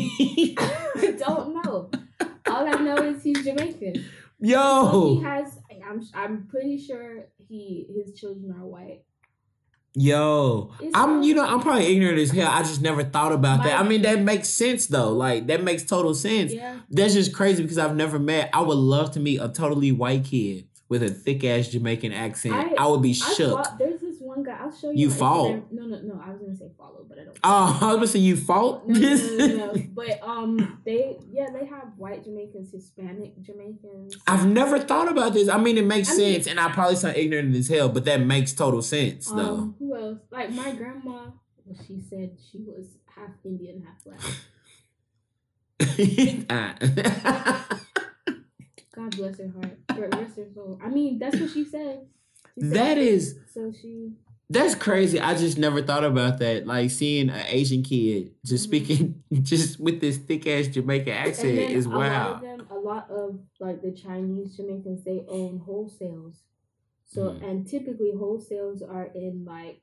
I don't know. All I know is he's Jamaican. Yo. So he has. I'm pretty sure his children are white. Yo, I'm probably ignorant as hell. I just never thought about that. I mean, that makes sense though. Like that makes total sense. Yeah. That's just crazy because I've never met. I would love to meet a totally white kid with a thick ass Jamaican accent. I would be shook. There's this one guy. I'll show you. You fault? No. I was gonna say follow, but I don't. Oh, I was gonna say you fault. No. But they have white Jamaicans, Hispanic Jamaicans. I've never thought about this. I mean, it makes sense, and I probably sound ignorant as hell, but that makes total sense though. Who else? Like my grandma, she said she was half Indian, half black. God bless her heart. But rest her soul. I mean, that's what she said. That's crazy. I just never thought about that. Like seeing an Asian kid just speaking just with this thick ass Jamaican accent is wild. A lot of like the Chinese Jamaicans, they own wholesales. So and typically wholesales are in like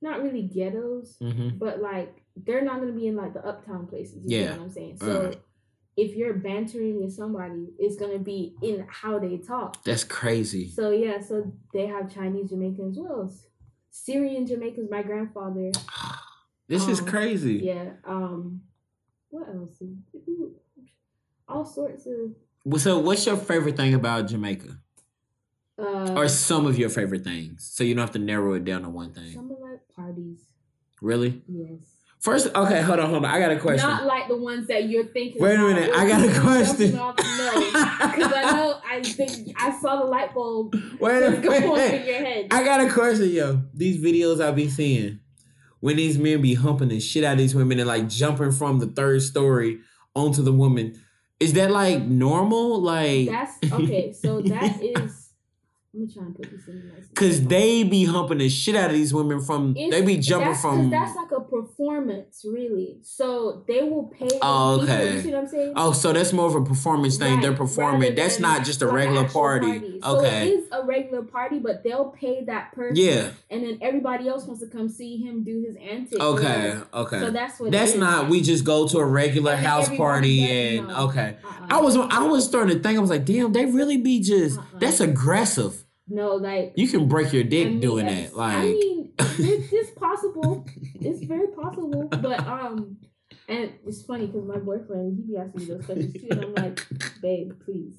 not really ghettos, but like they're not gonna be in like the uptown places, you know what I'm saying? So if you're bantering with somebody, it's gonna be in how they talk. That's crazy. So yeah, so they have Chinese Jamaicans, Syrian Jamaicans, my grandfather. This is crazy. Yeah. What else? All sorts of. So what's your favorite thing about Jamaica? Or some of your favorite things, so you don't have to narrow it down to one thing. Some of my parties. Really? Yes. First, okay, hold on. I got a question. Not like the ones that you're thinking. Wait a minute, I got a question. Because I know I saw the light bulb. Wait a minute. In your head. I got a question, yo. These videos I be seeing when these men be humping the shit out of these women and like jumping from the third story onto the woman. Is that like normal? Like that's okay. So that is. I'm trying to put this in the because they be humping the shit out of these women from... they be jumping from... That's like a performance, really. So they will pay... Oh, okay. People, you see what I'm saying? Oh, so that's more of a performance thing. Right. They're performing. That's not just a regular party. So okay. It is a regular party, but they'll pay that person. Yeah. And then everybody else wants to come see him do his antics. Okay, okay. So that's what that's not... We just go to a regular house party and... No. Okay. I was starting to think. I was like, damn, they really be just... That's aggressive. No, like... You can break your dick doing that. Like... I mean, it's possible. It's very possible. But, and it's funny because my boyfriend, he be asking me those questions too. And I'm like, babe, please.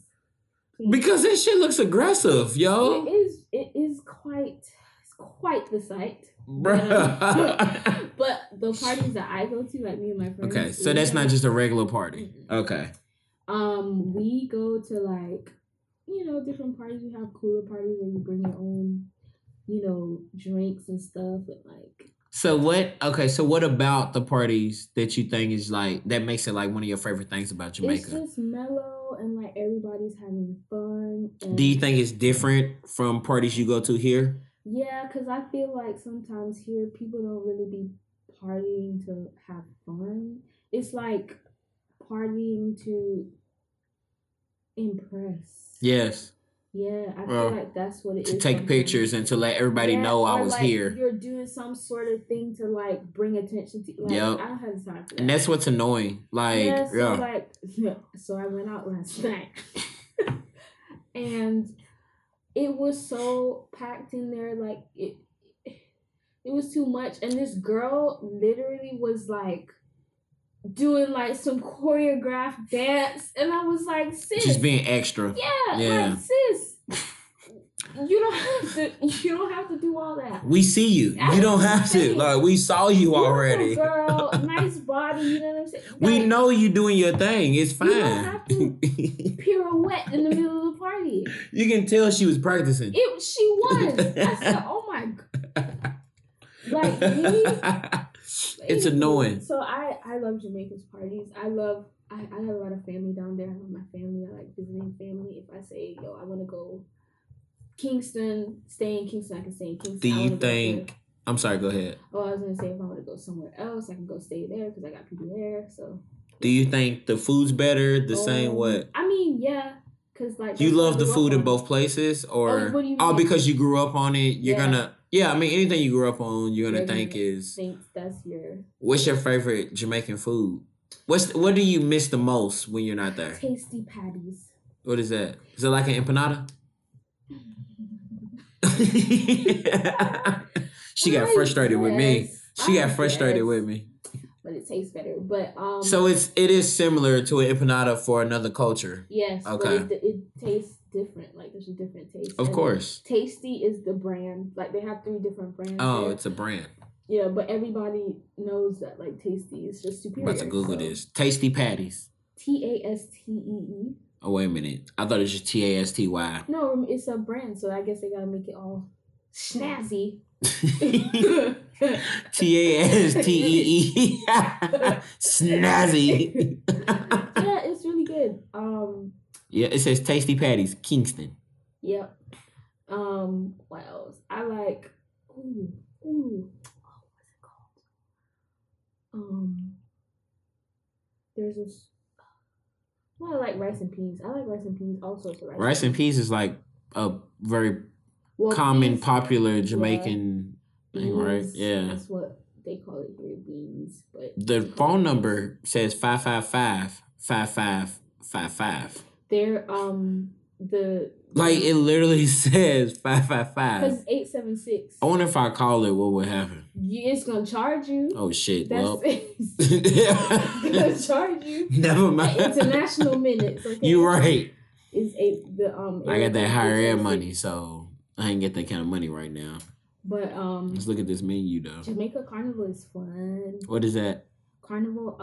Because this shit looks aggressive, yo. It is quite... It's quite the sight. Bruh. But the parties that I go to, like me and my friends... Okay, so that's not just a regular party. Mm-hmm. Okay. We go to, like... You know, different parties. You have cooler parties where you bring your own, you know, drinks and stuff. And like. So what? Okay, so what about the parties that you think is like that makes it like one of your favorite things about Jamaica? It's just mellow and like everybody's having fun. Do you think it's different from parties you go to here? Yeah, because I feel like sometimes here people don't really be partying to have fun. It's like partying to impress. Yes. Yeah, I feel like that's what it is. To take pictures and to let everybody know I was like here. You're doing some sort of thing to like bring attention to. Like, I don't have the time for that. And that's what's annoying. Like, so I went out last night, and it was so packed in there. Like it was too much. And this girl literally was like. Doing like some choreographed dance, and I was like, sis, just being extra. Yeah. Like, sis, you don't have to do all that. We see you. You don't have to. Like we saw you already. Girl, nice body. You know what I'm saying? Like, we know you doing your thing. It's fine. You don't have to pirouette in the middle of the party. You can tell she was practicing. She was. I said, oh my God. Like me. It's annoying. So I love Jamaica's parties. I have a lot of family down there. I love my family. I like visiting family. If I say, yo, I want to go Kingston, stay in Kingston, I can stay in Kingston. Do you think... I'm sorry, go ahead. Oh, I was going to say if I want to go somewhere else, I can go stay there because I got people there, so... Do you think the food's better, the same what? I mean, yeah, Cause like, do you love the food in both places, or because you grew up on it, you're gonna I mean, anything you grew up on, you're gonna think that's your. What's your favorite Jamaican food? What do you miss the most when you're not there? Tasty patties. What is that? Is it like an empanada? She got frustrated with me. But it tastes better. But so it is similar to an empanada for another culture. Yes. Okay. But it tastes different. Like there's a different taste. Of course. Tasty is the brand. Like they have 3 different brands. Oh, there. It's a brand. Yeah, but everybody knows that like Tasty is just superior. I'm about to Google this. Tasty patties. TASTEE. Oh wait a minute. I thought it was just TASTY. No, it's a brand, so I guess they gotta make it all snazzy. TASTEE snazzy. Yeah, it's really good. Yeah, it says Tasty Patties, Kingston. Yep. What else? I like what's it called? I like rice and peas. I like rice and peas also. Rice and peas is like a very common, popular Jamaican thing, right? Yeah. That's what they call it here, beans. But the phone number says 555-5555. They're like it literally says 555. Because 876. I wonder if I call it, what would happen? It's gonna charge you. Oh shit! That's it. It's gonna charge you. Never mind. At international minutes. Okay? You're right. It's I got that higher ed money, so I ain't get that kind of money right now. But let's look at this menu though. Jamaica Carnival is fun. What is that? Carnival.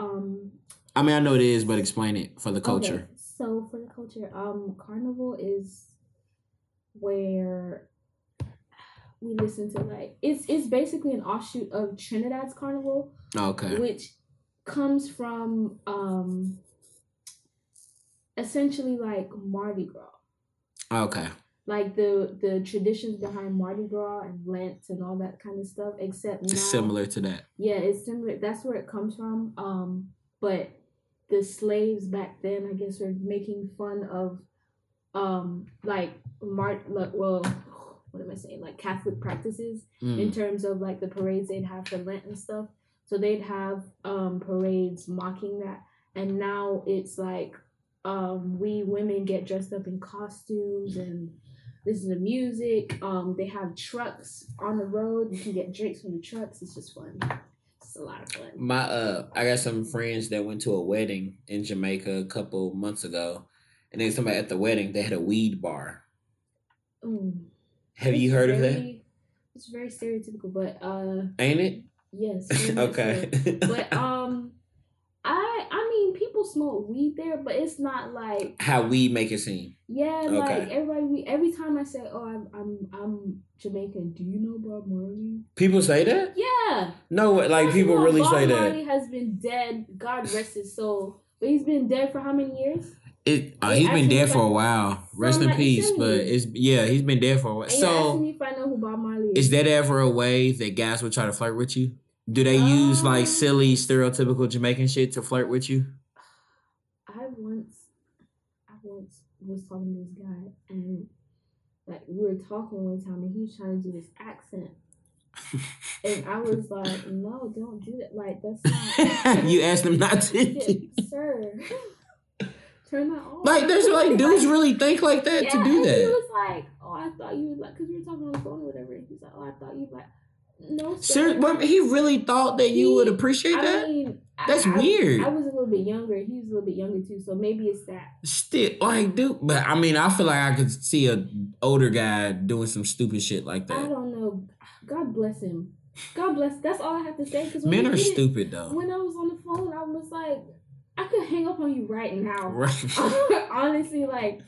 I mean, I know it is, but explain it for the culture. Okay. So for the culture, Carnival is where we listen to like it's basically an offshoot of Trinidad's Carnival. Okay. Which comes from essentially like Mardi Gras. Okay. Like the traditions behind Mardi Gras and Lent and all that kind of stuff, except it's similar to that. Yeah, it's similar. That's where it comes from. But the slaves back then, I guess, were making fun of, Catholic practices in terms of like the parades they'd have for Lent and stuff. So they'd have parades mocking that, and now it's like we women get dressed up in costumes and listen to music. They have trucks on the road. You can get drinks from the trucks. It's just fun. A lot of fun. I got some friends that went to a wedding in Jamaica a couple months ago, and then somebody at the wedding, they had a weed bar. Have you heard of that? It's very stereotypical, but ain't it? Yes. Okay. But I mean, people smoke weed there, but it's not like how we make it seem. Yeah, okay. Like everybody. Every time I say, "Oh, I'm Jamaican," do you know Bob Marley? People say that. Yeah. No, like people really say that. Bob Marley has been dead. God rest his soul. But he's been dead for how many years? He's been dead for a while. Rest in peace. But he's been dead for a while. So asking me if I know who Bob Marley is. Is that ever a way that guys would try to flirt with you? Do they use like silly, stereotypical Jamaican shit to flirt with you? I once was talking to this guy, and like we were talking one time, and he was trying to do this accent, and I was like, "No, don't do that. Like that's not." You asked him not to, sir. Turn that off. Like there's like dudes really think like that to do that. He was like, "Oh, I thought you was like," because we were talking on the phone or whatever. And he's like, "Oh, I thought you like." No, sir, but he really thought that you would appreciate that? I mean, that's weird. I was a little bit younger. He was a little bit younger, too, so maybe it's that. Still, like, dude, but, I mean, I feel like I could see an older guy doing some stupid shit like that. I don't know. God bless him. God bless. That's all I have to say. 'Cause men are stupid, though. When I was on the phone, I was like, I could hang up on you right now. Right. Honestly, like...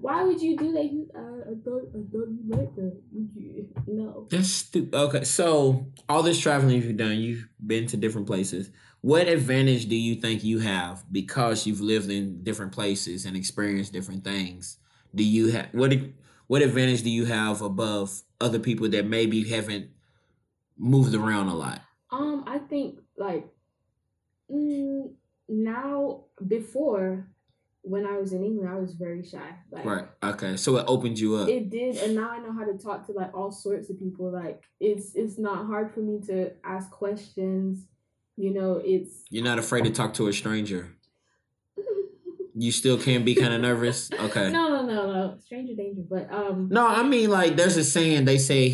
Why would you do that? I thought you like that. No. That's stupid. Okay, so all this traveling you've done, you've been to different places. What advantage do you think you have because you've lived in different places and experienced different things? Do you have what advantage do you have above other people that maybe haven't moved around a lot? I think like now before. when I was in England, I was very shy. Like, right. Okay. So it opened you up. It did. And now I know how to talk to like all sorts of people. Like it's not hard for me to ask questions. You know, it's. You're not afraid to talk to a stranger. You still can be kind of nervous. Okay. No. Stranger danger. But no, I mean, like there's a saying they say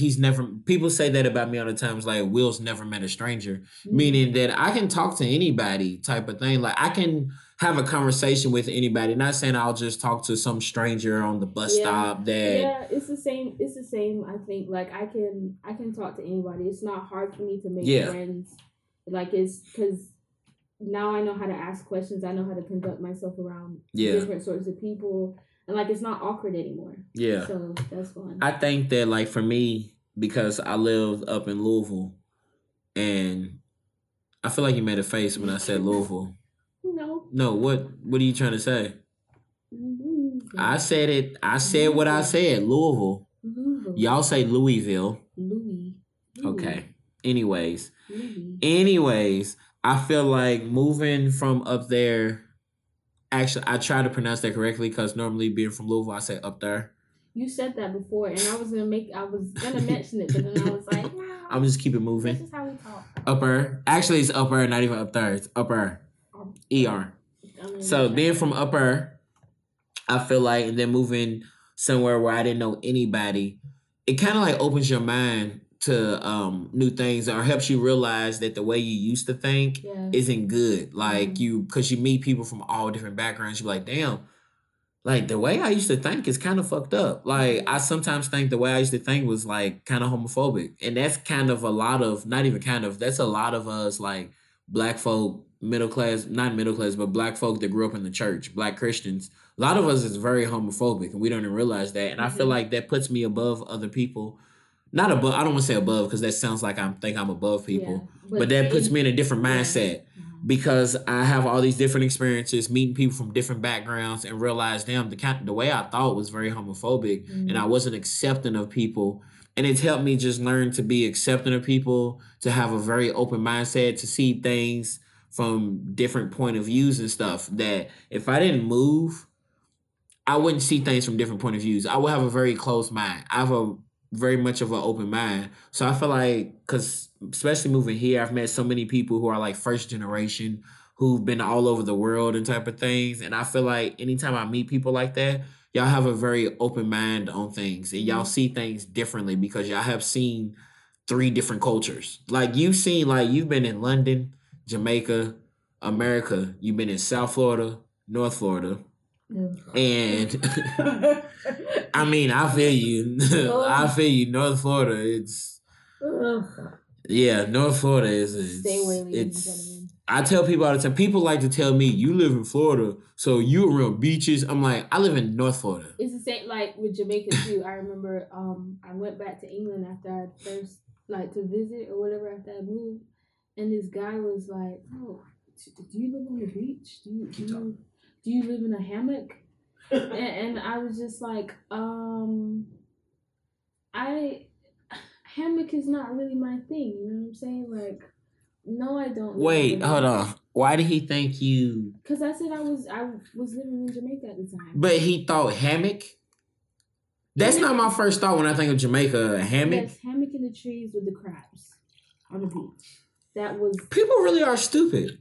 people say that about me all the time. It's like Will's never met a stranger, meaning that I can talk to anybody type of thing. Like I can have a conversation with anybody. Not saying I'll just talk to some stranger on the bus stop. It's the same. I think like I can talk to anybody. It's not hard for me to make friends. Like it's because. Now I know how to ask questions. I know how to conduct myself around different sorts of people. And, like, it's not awkward anymore. Yeah. So, that's fun. I think that, like, for me, because I lived up in Louisville, and I feel like you made a face when I said Louisville. No, what are you trying to say? Mm-hmm. I said what I said, Louisville. Louisville. Y'all say Louisville. Louis. Okay. Anyways. Louis. I feel like moving from up there, actually, I try to pronounce that correctly because normally being from Louisville, I say up there. You said that before, and I was gonna mention it, but then I was like, no. I'm just keep it moving. This is how we talk. Upper. Actually, it's upper, not even up there. It's upper. ER. So being from upper, I feel like, and then moving somewhere where I didn't know anybody, it kind of like opens your mind to new things, or helps you realize that the way you used to think isn't good. Like because you meet people from all different backgrounds, you're like, damn, like the way I used to think is kind of fucked up. Like I sometimes think the way I used to think was like kind of homophobic. And that's kind of a lot of, not even kind of, that's a lot of us like black folk, middle class, not middle class, but black folk that grew up in the church, black Christians. A lot of us is very homophobic and we don't even realize that. And I feel like that puts me above other people. Not above, I don't want to say above because that sounds like I'm above people. Yeah, but that puts me in a different mindset because I have all these different experiences, meeting people from different backgrounds and realize, damn, the way I thought was very homophobic and I wasn't accepting of people. And it's helped me just learn to be accepting of people, to have a very open mindset, to see things from different point of views and stuff that if I didn't move, I wouldn't see things from different point of views. I would have a very closed mind. I have a very much of an open mind. So I feel like, because especially moving here, I've met so many people who are like first generation, who've been all over the world and type of things. And I feel like anytime I meet people like that, y'all have a very open mind on things and y'all see things differently because y'all have seen 3 different cultures. Like you've been in London, Jamaica, America, you've been in South Florida, North Florida. And I mean, I feel you. North Florida, it's North Florida is I tell people all the time, people like to tell me, you live in Florida, so you around beaches. I'm like, I live in North Florida. It's the same like with Jamaica too. I remember I went back to England after I first like to visit or whatever after I moved, and this guy was like, oh, do you live on the beach? Do you live in a hammock? and I was just like, hammock is not really my thing. You know what I'm saying? Like, no, I don't. Wait, hold on. Why did he think you? Because I said I was living in Jamaica at the time. But he thought hammock? That's not my first thought when I think of Jamaica. A hammock? Yes, hammock in the trees with the crabs on the beach. That was. People really are stupid.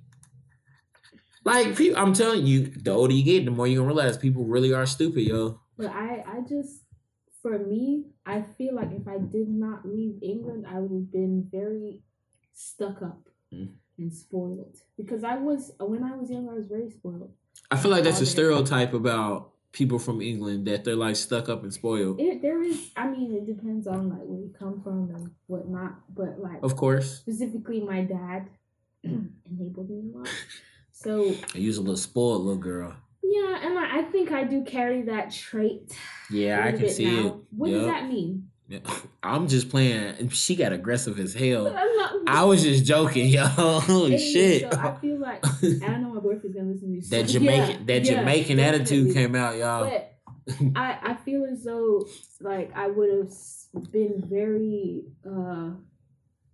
Like, I'm telling you, the older you get, the more you're going to realize people really are stupid, yo. But I feel like if I did not leave England, I would have been very stuck up and spoiled. Because when I was young, I was very spoiled. I feel like that's a stereotype about people from England, that they're, like, stuck up and spoiled. It depends on, like, where you come from and whatnot. But, like, of course. Specifically, my dad enabled me a lot. So I use a little spoiled little girl. Yeah, and I think I do carry that trait. Yeah, I can see now. It. What does that mean? Yeah. I'm just playing. She got aggressive as hell. I was just joking, yo. Holy shit. So I feel like I don't know my boyfriend's gonna listen to you. That Jamaican attitude came out, y'all. But I feel as though like I would have been very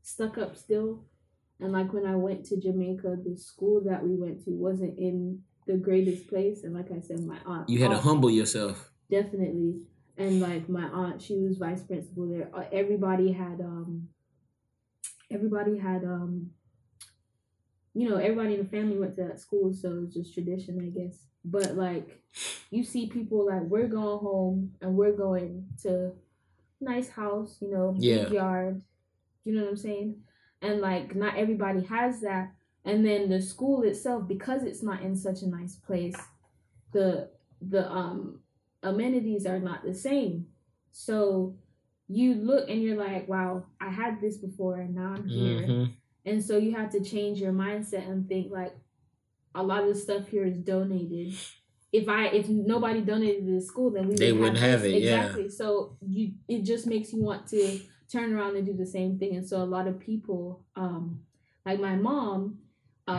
stuck up still. And, like, when I went to Jamaica, the school that we went to wasn't in the greatest place. And like I said, my aunt. You had to humble yourself. Definitely. And like my aunt, she was vice principal there. Everybody had, you know, everybody in the family went to that school, so it was just tradition, I guess. But like, you see people like, we're going home and we're going to nice house, you know, big yard, you know what I'm saying? And like, not everybody has that. And then the school itself, because it's not in such a nice place, the amenities are not the same. So you look and you're like, wow, I had this before and now I'm here. Mm-hmm. And so you have to change your mindset and think like, a lot of the stuff here is donated. If nobody donated to the school, then they wouldn't have it. Exactly. Yeah. So it just makes you want to turn around and do the same thing. And so a lot of people, like my mom,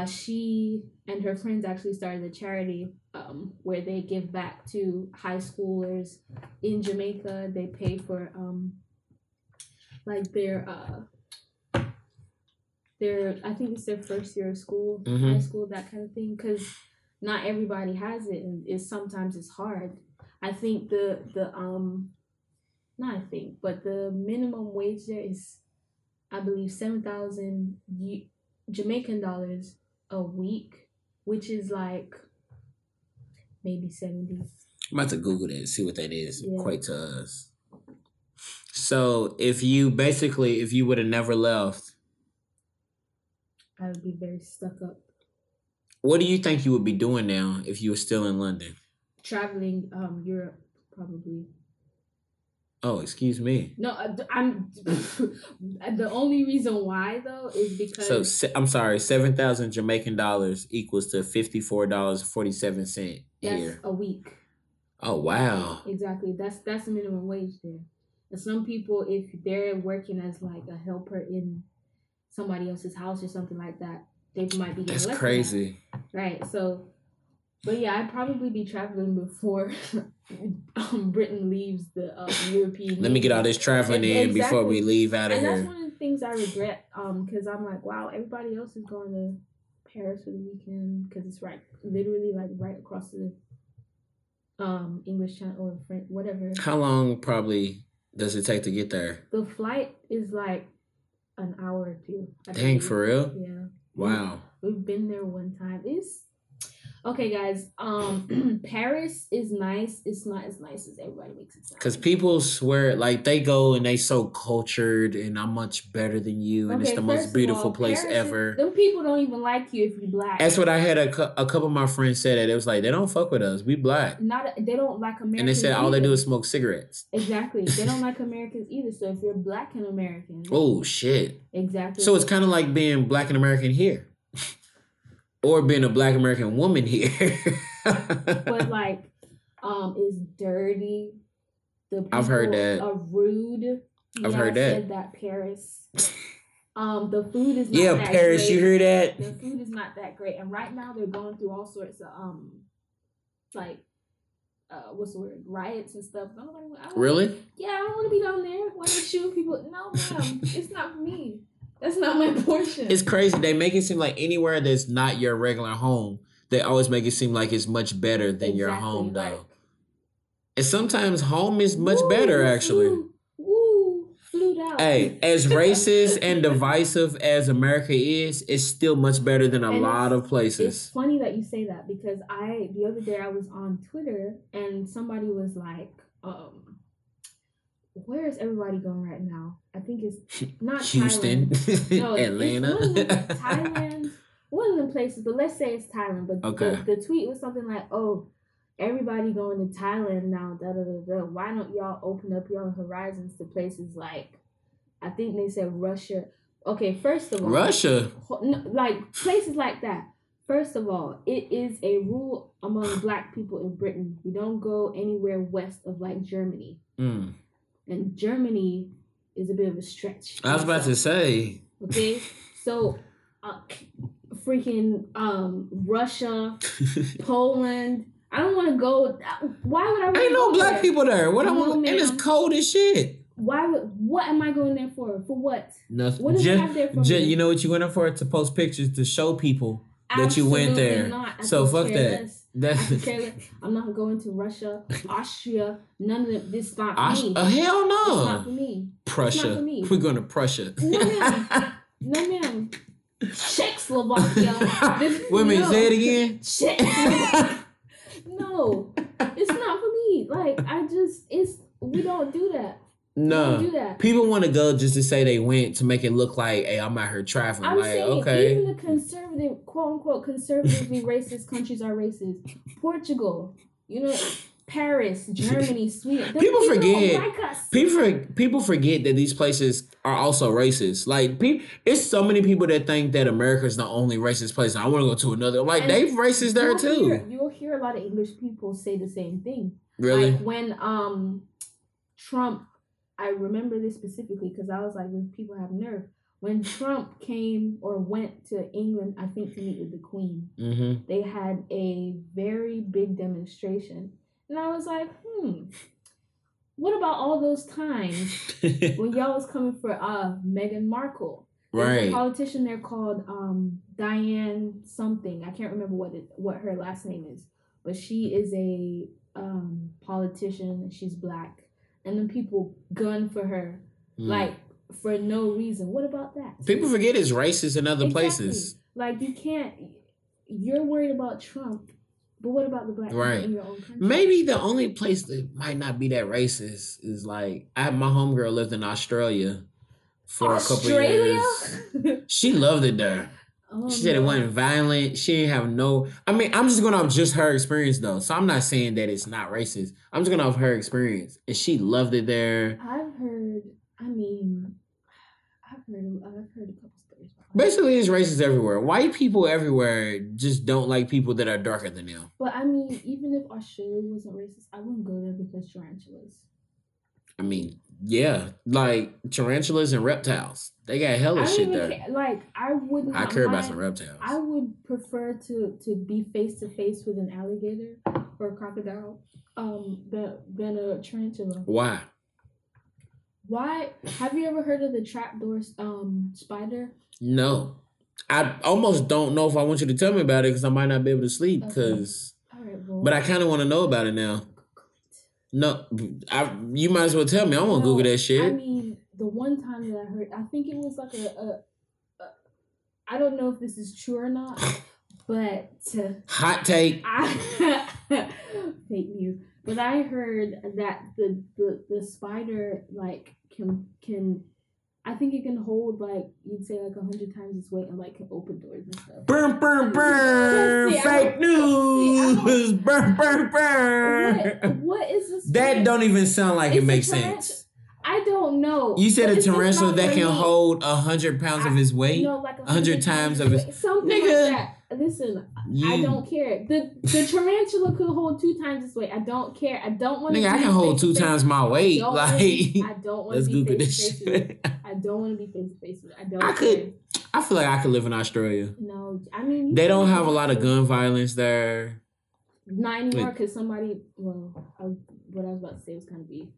she and her friends actually started a charity where they give back to high schoolers in Jamaica. They pay for like their I think it's their first year of school, mm-hmm. high school, that kind of thing, because not everybody has it, and sometimes it's hard. I think the minimum wage there is, I believe, 7,000 Jamaican dollars a week, which is like maybe 70. I'm about to Google that and see what that is. Yeah. Quite to us. So if you would have never left, I would be very stuck up. What do you think you would be doing now if you were still in London? Traveling Europe, probably. Oh, excuse me. No, I'm... the only reason why, though, is because... So, I'm sorry, 7,000 Jamaican dollars equals to $54.47 here. A week. Oh, wow. Exactly. That's the minimum wage there. And some people, if they're working as, like, a helper in somebody else's house or something like that, they might be getting less. That's crazy. Right, so... But yeah, I'd probably be traveling before Britain leaves the European Union. Let me get all this traveling in before we leave out of here. And that's one of the things I regret, because I'm like, wow, everybody else is going to Paris for the weekend because it's literally across the English Channel or French, whatever. How long probably does it take to get there? The flight is like an hour or two. Dang, for real? Yeah. Wow. We've been there one time. Okay, guys, Paris is nice. It's not as nice as everybody makes it sound. Because people swear, like, they go and they so cultured and I'm much better than you, and it's the most beautiful place ever. Them people don't even like you if you black. That's what I had a couple of my friends say that. It was like, they don't fuck with us. We black. They don't like Americans. And they said all they do is smoke cigarettes. Exactly. They don't like Americans either. So if you're black and American. Oh, shit. Exactly. So it's kind of like being black and American here. Or being a black American woman here. But like, it's dirty. The people I've heard that. Are rude. I've heard that. Said that Paris. The food is not that great. Yeah, Paris, you hear that? The food is not that great. And right now they're going through all sorts of, what's the word? Riots and stuff. Really? Yeah, I don't want to be down there. Why are you shooting people? No, ma'am. It's not for me. That's not my portion. It's crazy. They make it seem like anywhere that's not your regular home, they always make it seem like it's much better than your home, though. Like, and sometimes home is much better, actually. Flew down. Hey, as racist and divisive as America is, it's still much better than a lot of places. It's funny that you say that, because the other day I was on Twitter and somebody was like, where is everybody going right now? I think it's not Houston, Thailand. No, Atlanta, Thailand, one of them places. But let's say it's Thailand. But the tweet was something like, "Oh, everybody going to Thailand now. Da da da da. Why don't y'all open up y'all horizons to places like?" I think they said Russia. Okay, first of all, Russia, like places like that. First of all, it is a rule among black people in Britain. We don't go anywhere west of like Germany. Mm. And Germany is a bit of a stretch. I was about to say. Okay, so freaking Russia, Poland. I don't want to go. Why would I? Really ain't no black there? People there. What no, I want, and it's cold as shit. Why would? What am I going there for? For what? Nothing. What do you have there for? You know what you went in for? To post pictures to show people that you went there. So fuck that. I'm not going to Russia, Austria, none of this. It's not for me. Hell no. It's not for me. Prussia. We're going to Prussia. No, ma'am. No, ma'am. Czechoslovakia. Wait a minute, say it again. Czechoslovakia. No, it's not for me. Like, I just, it's, we don't do that. No, do that. People want to go just to say they went to make it look like, hey, I'm out here traveling. I'm like, saying, okay. Even the conservative, quote unquote, conservatively racist countries are racist. Portugal, you know, Paris, Germany, Sweden. People forget that these places are also racist. Like, it's so many people that think that America is the only racist place. I want to go to another. Like, they've racist there too. You'll hear a lot of English people say the same thing. Really? Like when Trump. I remember this specifically because I was like, when people have nerve. When Trump came or went to England, I think to meet with the Queen, mm-hmm. They had a very big demonstration. And I was like, what about all those times when y'all was coming for Meghan Markle? Right. There's a politician there called Diane something. I can't remember what her last name is. But she is a politician. She's black. And then people gun for her, like, for no reason. What about that? People forget it's racist in other places. Like, you can't... You're worried about Trump, but what about the black people in your own country? Maybe the only place that might not be that racist is, like... My homegirl lived in Australia for a couple of years. She loved it there. Oh, she said it wasn't violent. She didn't have no... I mean, I'm just going off just her experience, though. So I'm not saying that it's not racist. I'm just going off her experience. And she loved it there. I've heard a couple stories. Basically, it's racist everywhere. White people everywhere just don't like people that are darker than them. But, I mean, even if Australia wasn't racist, I wouldn't go there because tarantulas. I mean, yeah. Like, tarantulas and reptiles. They got hella shit there. I care about some reptiles. I would prefer to be face-to-face with an alligator or a crocodile than a tarantula. Why? Why? Have you ever heard of the trapdoor spider? No. I almost don't know if I want you to tell me about it because I might not be able to sleep. All right, well, but I kind of want to know about it now. No, you might as well tell me. I won't Google that shit. I mean, the one time that I heard, I think it was like I don't know if this is true or not, but... Hot take. Fake news. But I heard that the spider, like, can I think it can hold, like, you'd say, like, 100 times its weight and, like, can open doors and stuff. Burn, burn, burn! Fake news! Burn, burn, burn! What is this? That don't even sound like it makes sense. I don't know. You said a tarantula that can hold 100 pounds of its weight? No, like 100 times of its... Something like that. Listen, I don't care. The tarantula could hold 2 times its weight. I don't care. I don't want to... Nigga, I can hold 2 times my weight. Like, I don't want to be face to face. I don't want to be face to face with it. I don't care. I feel like I could live in Australia. No, I mean... They don't have a lot of gun violence there. Not anymore, because somebody... Well, what I was about to say was going to be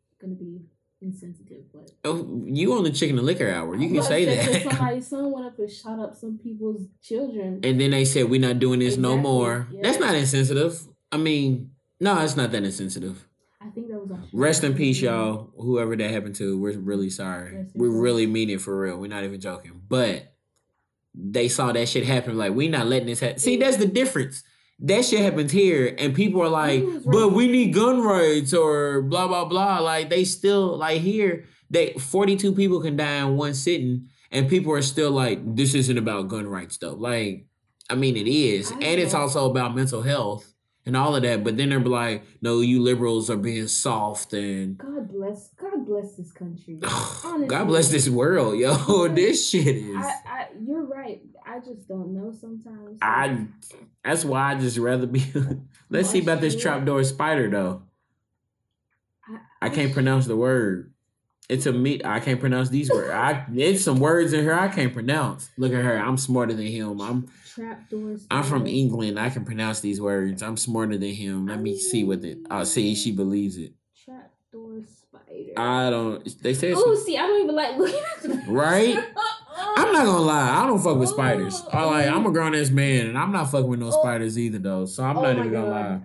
insensitive, but... Oh, you on the chicken and liquor hour. You can say that. Someone went up and shot up some people's children. And then they said, we're not doing this no more. Yeah. That's not insensitive. I mean, no, it's not that insensitive. I think that was... Rest in peace, y'all. Whoever that happened to, we're really sorry. We really mean it for real. We're not even joking. But they saw that shit happen. Like, we're not letting this happen. See, that's the difference. That shit happens here, and people are like, but we need gun rights or blah, blah, blah. Like, they still, like, here, 42 people can die in one sitting, and people are still like, this isn't about gun rights, though. Like, I mean, it is. And it's also about mental health and all of that. But then they're like, no, you liberals are being soft and... God bless this country. Honestly, God bless this world, yo. This shit is... you're right. I just don't know sometimes. That's why I just rather be... Let's see about this trapdoor spider, though. I can't pronounce the word. It's a meat. I can't pronounce these words. It's some words in here I can't pronounce. Look at her. I'm smarter than him. I'm from England. I can pronounce these words. I'm smarter than him. Let me see with it. I'll see. She believes it. Trapdoor spider. I don't... They say... Oh, see, I don't even like looking at... Right? I'm not gonna lie, I don't fuck with spiders. Like, I'm a grown ass man, and I'm not fucking with no spiders either, though. So I'm not even gonna lie.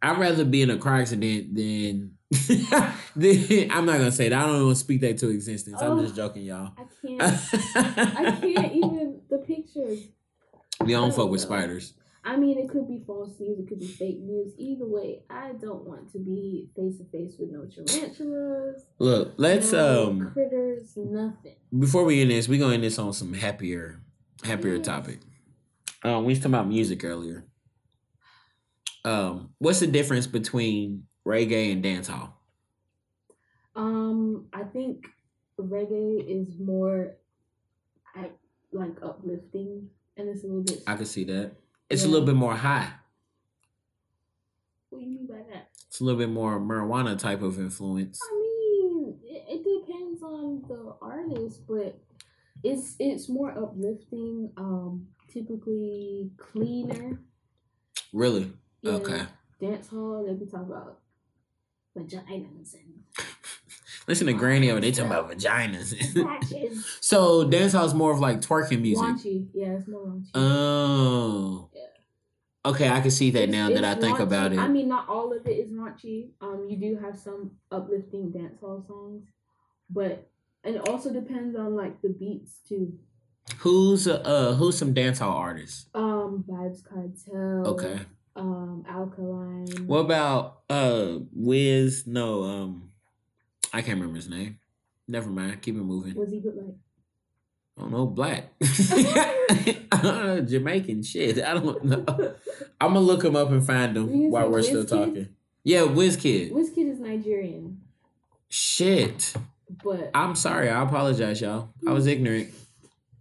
I'd rather be in a car accident than I'm not gonna say that. I don't even speak that to existence. I'm just joking, y'all. I can't even the pictures. We don't fuck with spiders. I mean, it could be false news, it could be fake news. Either way, I don't want to be face to face with no tarantulas. Look, let's critters, nothing. Before we end this, we're gonna end this on some happier topic. We was talking about music earlier. What's the difference between reggae and dancehall? I think reggae is more like uplifting, and it's a little bit. I can see that. It's a little bit more high. What do you mean by that? It's a little bit more marijuana type of influence. I mean, it depends on the artist, but it's more uplifting, typically cleaner. Really? Yeah. Okay. Dance hall, they be talking about vaginas and... Listen to Granny over there talking about vaginas. So dance hall is more of like twerking music. Raunchy. Yeah, it's more raunchy. Oh. Yeah. Okay, I can see that now that I think about it. I mean, not all of it is raunchy. You do have some uplifting dance hall songs, but it also depends on like the beats too. Who's some dance hall artists? Vybz Kartel. Okay. Alkaline. What about Wiz? No, I can't remember his name. Never mind. Keep it moving. What's he look like? I don't know. Black. Jamaican shit. I don't know. I'm going to look him up and find him while we're still talking. Yeah, Wizkid. Wizkid is Nigerian. Shit. But I'm sorry. I apologize, y'all. I was ignorant.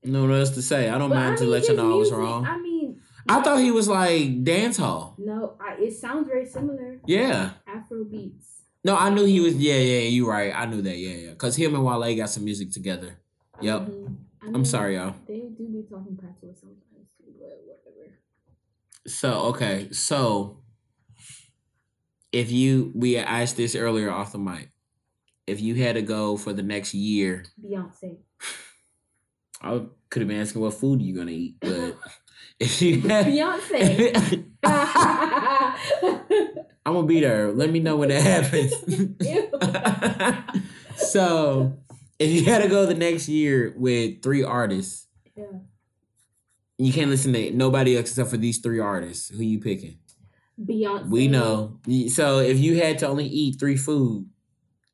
No one else to say. I don't mind to let you know I was wrong. I mean... I thought he was like dance hall. No, it sounds very similar. Yeah. Afro beats. No, I knew he was... Yeah, you right. I knew that, yeah. Because him and Wale got some music together. Yep. I mean, I'm sorry, y'all. They do be talking patois sometimes, too, but whatever. So, okay. So, if you... We asked this earlier off the mic. If you had to go for the next year... Beyonce. I could have been asking what food you're going to eat, but... if you had... Beyonce. I'm gonna be there. Let me know when that happens. So, if you had to go the next year with three artists, you can't listen to nobody else except for these three artists. Who you picking? Beyonce. We know. So, if you had to only eat three food,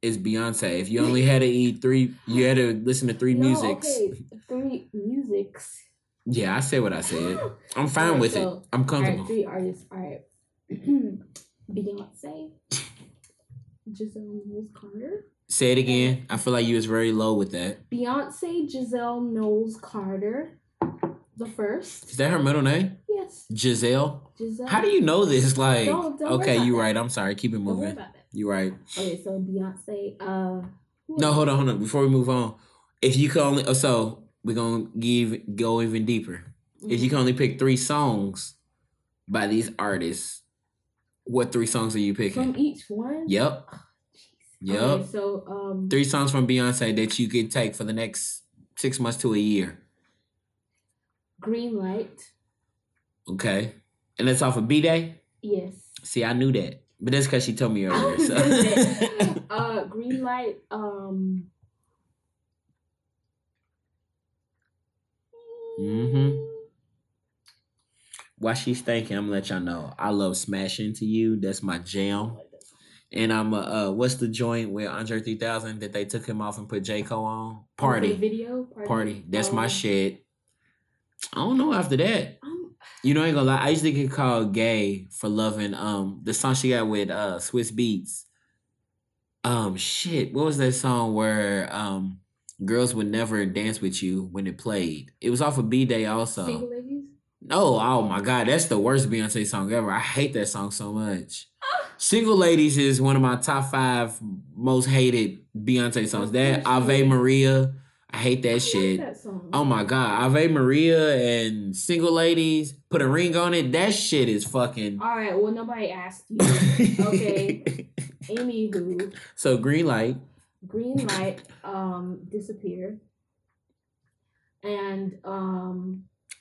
it's Beyonce. If you only had to eat three, you had to listen to three musics. Okay. Three musics. Yeah, I said what I said. I'm fine with it. I'm comfortable. All right, three artists. All right. Beyonce, Giselle Knowles Carter. Say it again. I feel like you was very low with that. Beyonce, Giselle Knowles Carter, the first. Is that her middle name? Yes. Giselle. How do you know this? Like, don't okay, you right. I'm sorry. Keep it moving. Don't worry about that. You right. Okay, so Beyonce. No, hold on. Before we move on, if you could only, so we're gonna go even deeper. Mm-hmm. If you can only pick three songs by these artists. What three songs are you picking? From each one? Yep. Oh, yep. Okay, so, three songs from Beyonce that you could take for the next 6 months to a year. Green Light. Okay. And that's off of B-Day? Yes. See, I knew that. But that's because she told me earlier. So. Green Light. Mm-hmm. While she's thinking, I'm gonna let y'all know I love Smash Into You. That's my jam. And I'm what's the joint with Andre 3000 that they took him off and put J. Cole on? Party. Video? Party. That's my shit. I don't know after that. I ain't gonna lie. I used to get called gay for loving the song she got with Swiss Beats. What was that song where girls would never dance with you when it played? It was off of B-Day also. Single Ladies? No, oh my God, that's the worst Beyonce song ever. I hate that song so much. Single Ladies is one of my top 5 most hated Beyonce songs. That Ave Maria, I hate that shit. Like that song. Oh my God, Ave Maria and Single Ladies, Put a Ring on It. That shit is fucking. All right, well nobody asked you. Okay, anywho. So Green Light. Disappear. And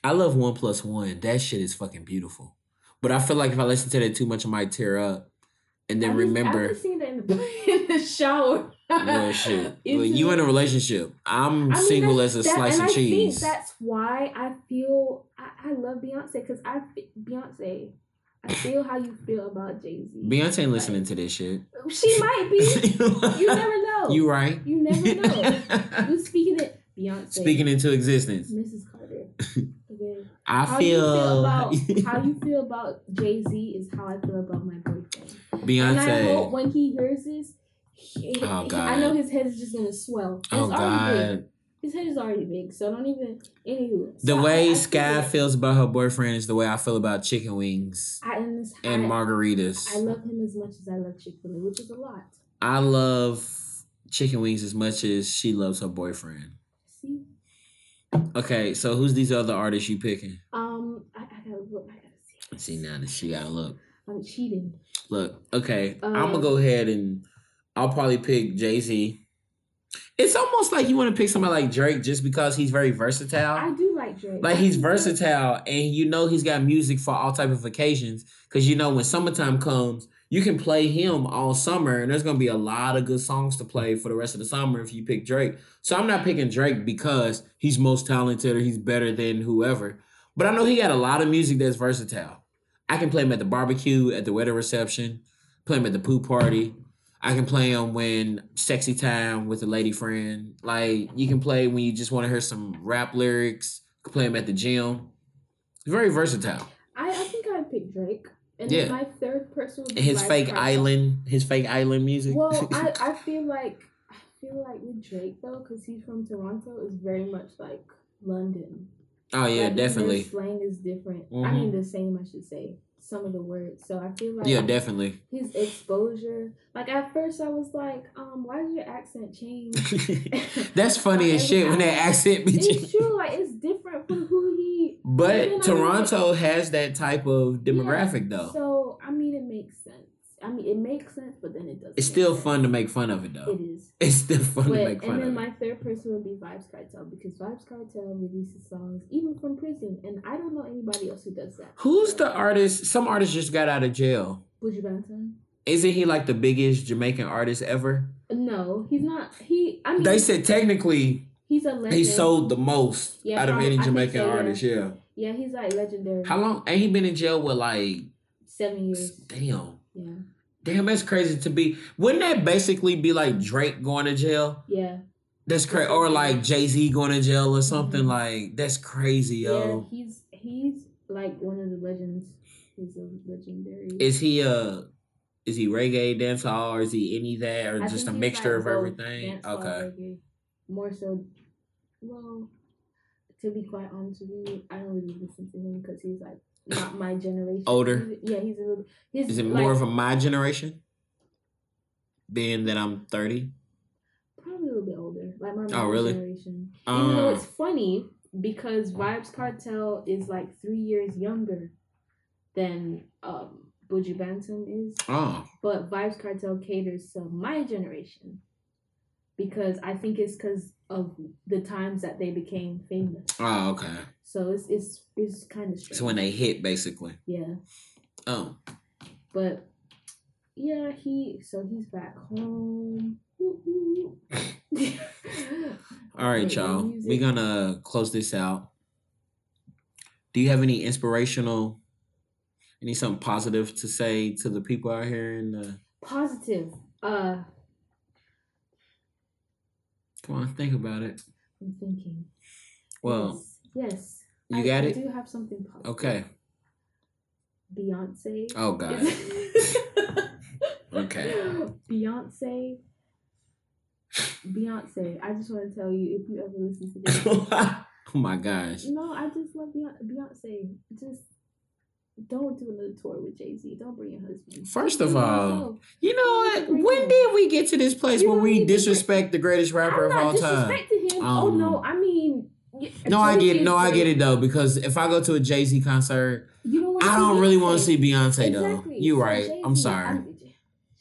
I love 1+1. That shit is fucking beautiful. But I feel like if I listen to that too much, I might tear up. And then remember, I've seen that in the shower. Well, shit. Well, you in a relationship. I mean, single as a slice of cheese. I think that's why I feel I love Beyonce, because I feel how you feel about Jay-Z. Beyonce ain't listening to this shit. She might be. You never know. You right. You never know. You speaking it, Beyonce. Speaking into existence. Mrs. Carter. Again. How you feel about Jay-Z is how I feel about my boyfriend. Beyonce. And I hope when he hears this, I know his head is just going to swell. His head is already big, so don't even... Anywho. The way Sky feels about her boyfriend is the way I feel about chicken wings and margaritas. I love him as much as I love Chick-fil-A, which is a lot. I love chicken wings as much as she loves her boyfriend. See? Okay, so who's these other artists you picking? I gotta look. I gotta see. See, now that she gotta look. I'm cheating. Look, okay. I'm gonna go ahead and... I'll probably pick Jay-Z. It's almost like you want to pick somebody like Drake just because he's very versatile. I do like Drake. Like, he's versatile, and you know he's got music for all type of occasions. Because, you know, when summertime comes, you can play him all summer, and there's going to be a lot of good songs to play for the rest of the summer if you pick Drake. So I'm not picking Drake because he's most talented or he's better than whoever. But I know he got a lot of music that's versatile. I can play him at the barbecue, at the wedding reception, play him at the pool party. I can play them when sexy time with a lady friend. Like, you can play when you just want to hear some rap lyrics. You can play them at the gym. It's very versatile. I think I picked Drake. And then my third person would be his fake island music. Well, I feel like with Drake, though, because he's from Toronto, is very much like London. Oh, yeah, like, definitely. The slang is different. Mm-hmm. I mean, the same, I should say. Some of the words. So I feel like... Yeah, definitely. His exposure. Like, at first I was like, why did your accent change? That's funny as shit when that accent be changed. It's true. Like, it's different from who he... But Toronto has that type of demographic, though. So, I mean, it makes sense. But then it doesn't. It's still fun to make fun of it, though. It is. It's still fun to make fun of it. And then my third person would be Vybz Kartel, because Vybz Kartel releases songs even from prison, and I don't know anybody else who does that. Who's the artist? Some artist just got out of jail. Buju Banton. Isn't he like the biggest Jamaican artist ever? No, he's not. I mean, they said technically he's a legend. He sold the most out of any Jamaican artist. Yeah. Yeah, he's like legendary. How long? Ain't he been in jail with like 7 years? Damn. Yeah. Damn, that's crazy to be. Wouldn't that basically be like Drake going to jail? Yeah. That's crazy. Or like Jay-Z going to jail or something. Mm-hmm. Like, that's crazy, yo. Yeah, he's like one of the legends. He's a legendary. Is he reggae, dancehall, or is he any of that, or just a mixture like of everything? Okay. Reggae. More so, well, to be quite honest with you, I don't really listen to him because he's like not my generation. Older? Yeah, he's a little... Is it more of a my generation? Being that I'm 30? Probably a little bit older. Like my mom generation. Even though it's funny because Vybz Kartel is like 3 years younger than Buju Banton is. Oh. But Vybz Kartel caters to my generation. Because I think it's because of the times that they became famous. Oh, okay. So it's kind of strange. So when they hit, basically. Yeah. Oh. But yeah, he's back home. All right, y'all. We're gonna close this out. Do you have any inspirational, something positive to say to the people out here in the positive? Come on, think about it. I'm thinking. Well, yes. I do have something positive. Okay. Beyonce. Oh, God. Okay. Beyonce. I just want to tell you, if you ever listen to this. Oh, my gosh. No, I just love Beyonce. Just don't do another tour with Jay-Z. Don't bring your husband. First of all, you know what? When did we get to this place where we disrespect the greatest rapper of all time? Disrespecting him. Oh no, I mean. No, I get it. No, I get it though, because if I go to a Jay-Z concert, I don't really want to see Beyonce though. You're right. I'm sorry.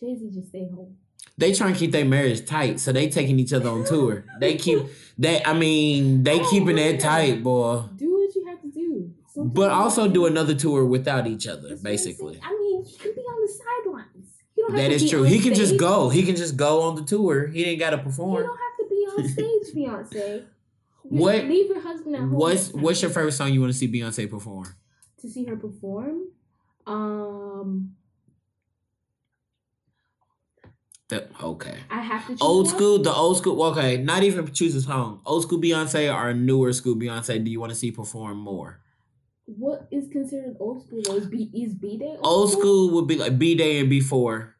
Jay-Z, just stay home. They trying to keep their marriage tight, so they taking each other on tour. They keeping it tight, boy. Do what you have to do. Sometimes but also do another tour without each other, basically. I mean, he can be on the sidelines. You don't have that to is true. He can just go. He can just go on the tour. He didn't got to perform. You don't have to be on stage, Beyonce. What? Leave your husband at home. What's your favorite song you want to see Beyonce perform? To see her perform, okay. I have to choose old school, one? The old school. Okay, not even choose a song. Old school Beyonce or newer school Beyonce? Do you want to see perform more? What is considered old school? Is B-Day old school? Would be like B-Day and before.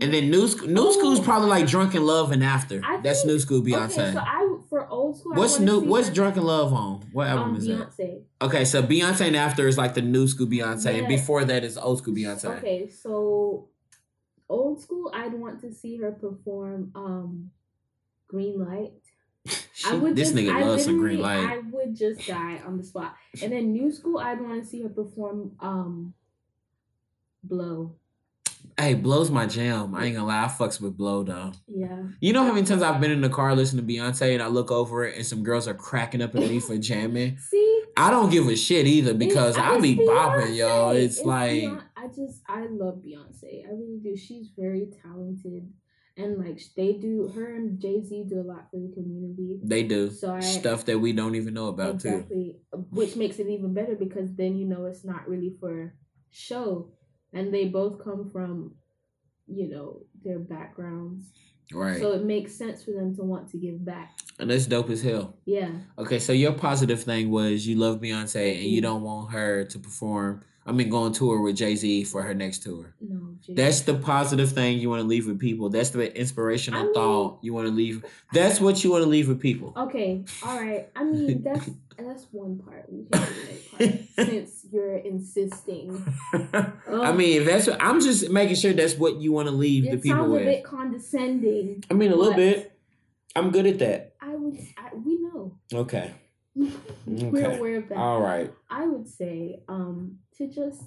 And then new school is probably like Drunk in Love and after. That's new school Beyonce. Okay, so for old school. What's new? What's Drunk in Love on? What album is Beyonce. That? Okay, so Beyonce and after is like the new school Beyonce, and before that is old school Beyonce. Okay, so. Old school, I'd want to see her perform Green Light. This nigga loves some Green Light. I would just die on the spot. And then new school, I'd want to see her perform Blow. Hey, Blow's my jam. I ain't gonna lie, I fucks with Blow though. Yeah. You know how many times I've been in the car listening to Beyonce and I look over it and some girls are cracking up at me for jamming? See? I don't give a shit either because I be bopping, y'all. It's like... I love Beyonce. I really do. She's very talented. And like her and Jay-Z do a lot for the community. They do. So stuff that we don't even know about too. Which makes it even better because then you know it's not really for show. And they both come from, you know, their backgrounds. Right. So it makes sense for them to want to give back. And that's dope as hell. Yeah. Okay, so your positive thing was you love Beyonce and you don't want her to perform... go on tour with Jay-Z for her next tour. No, Jay-Z. That's the positive thing you want to leave with people. That's the inspirational thought you want to leave. That's what you want to leave with people. Okay, all right. That's one part. We can't do that part since you're insisting. If that's what, I'm just making sure that's what you want to leave the people with. It sounds a bit condescending. A little bit. I'm good at that. We know. Okay. We're aware of that. All right. I would say to just,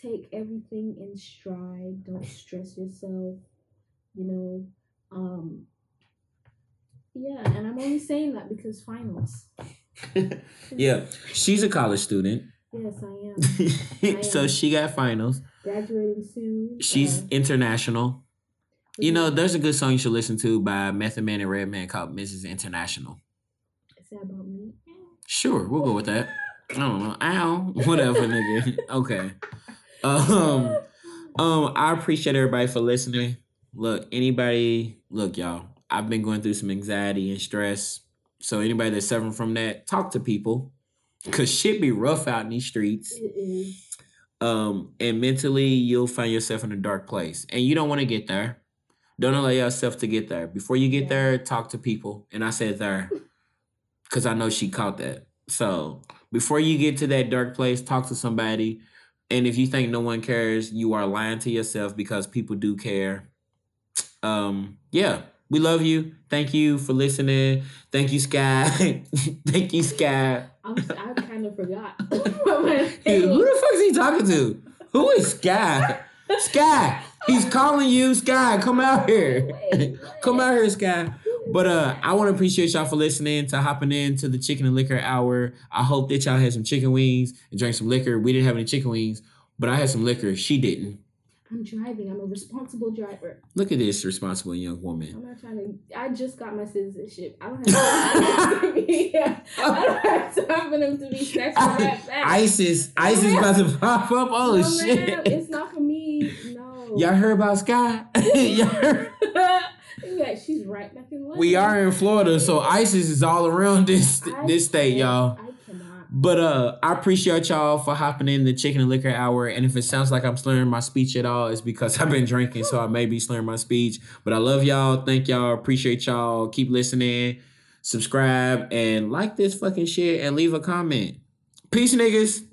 take everything in stride. Don't stress yourself, Yeah, and I'm only saying that because finals. Yeah, she's a college student. Yes, I am. So she got finals. Graduating soon. She's international. You know, there's a good song you should listen to by Method Man and Redman called Mrs. International. About me? Sure, we'll go with that. I don't know. Ow. Whatever, nigga. Okay. I appreciate everybody for listening. Look, y'all, I've been going through some anxiety and stress. So anybody that's suffering from that, talk to people. Cause shit be rough out in these streets. It is. And mentally you'll find yourself in a dark place. And you don't want to get there. Don't allow yourself to get there. Before you get there, talk to people. And I said there. Because I know she caught that. So before you get to that dark place, talk to somebody. And if you think no one cares, you are lying to yourself because people do care. We love you. Thank you for listening. Thank you, Sky. Thank you, Sky. I kind of forgot. Dude, who the fuck is he talking to? Who is Sky? Sky. He's calling you, Sky. Come out here. Come out here, Sky. But I want to appreciate y'all for listening to hopping into the Chicken and Liquor Hour. I hope that y'all had some chicken wings and drank some liquor. We didn't have any chicken wings, but I had some liquor. She didn't. I'm driving. I'm a responsible driver. Look at this responsible young woman. I'm not trying to. I just got my citizenship. I don't have time to be. I don't have time for them to be snatching right back. ISIS about to pop up. Oh no, shit! Ma'am, it's not for me. No. Y'all heard about Sky? Y'all heard? Yeah, she's right back in London. We are in Florida, so ISIS is all around this state, y'all. I cannot. But I appreciate y'all for hopping in the Chicken and Liquor Hour. And if it sounds like I'm slurring my speech at all, it's because I've been drinking, so I may be slurring my speech. But I love y'all. Thank y'all. Appreciate y'all. Keep listening. Subscribe and like this fucking shit and leave a comment. Peace, niggas.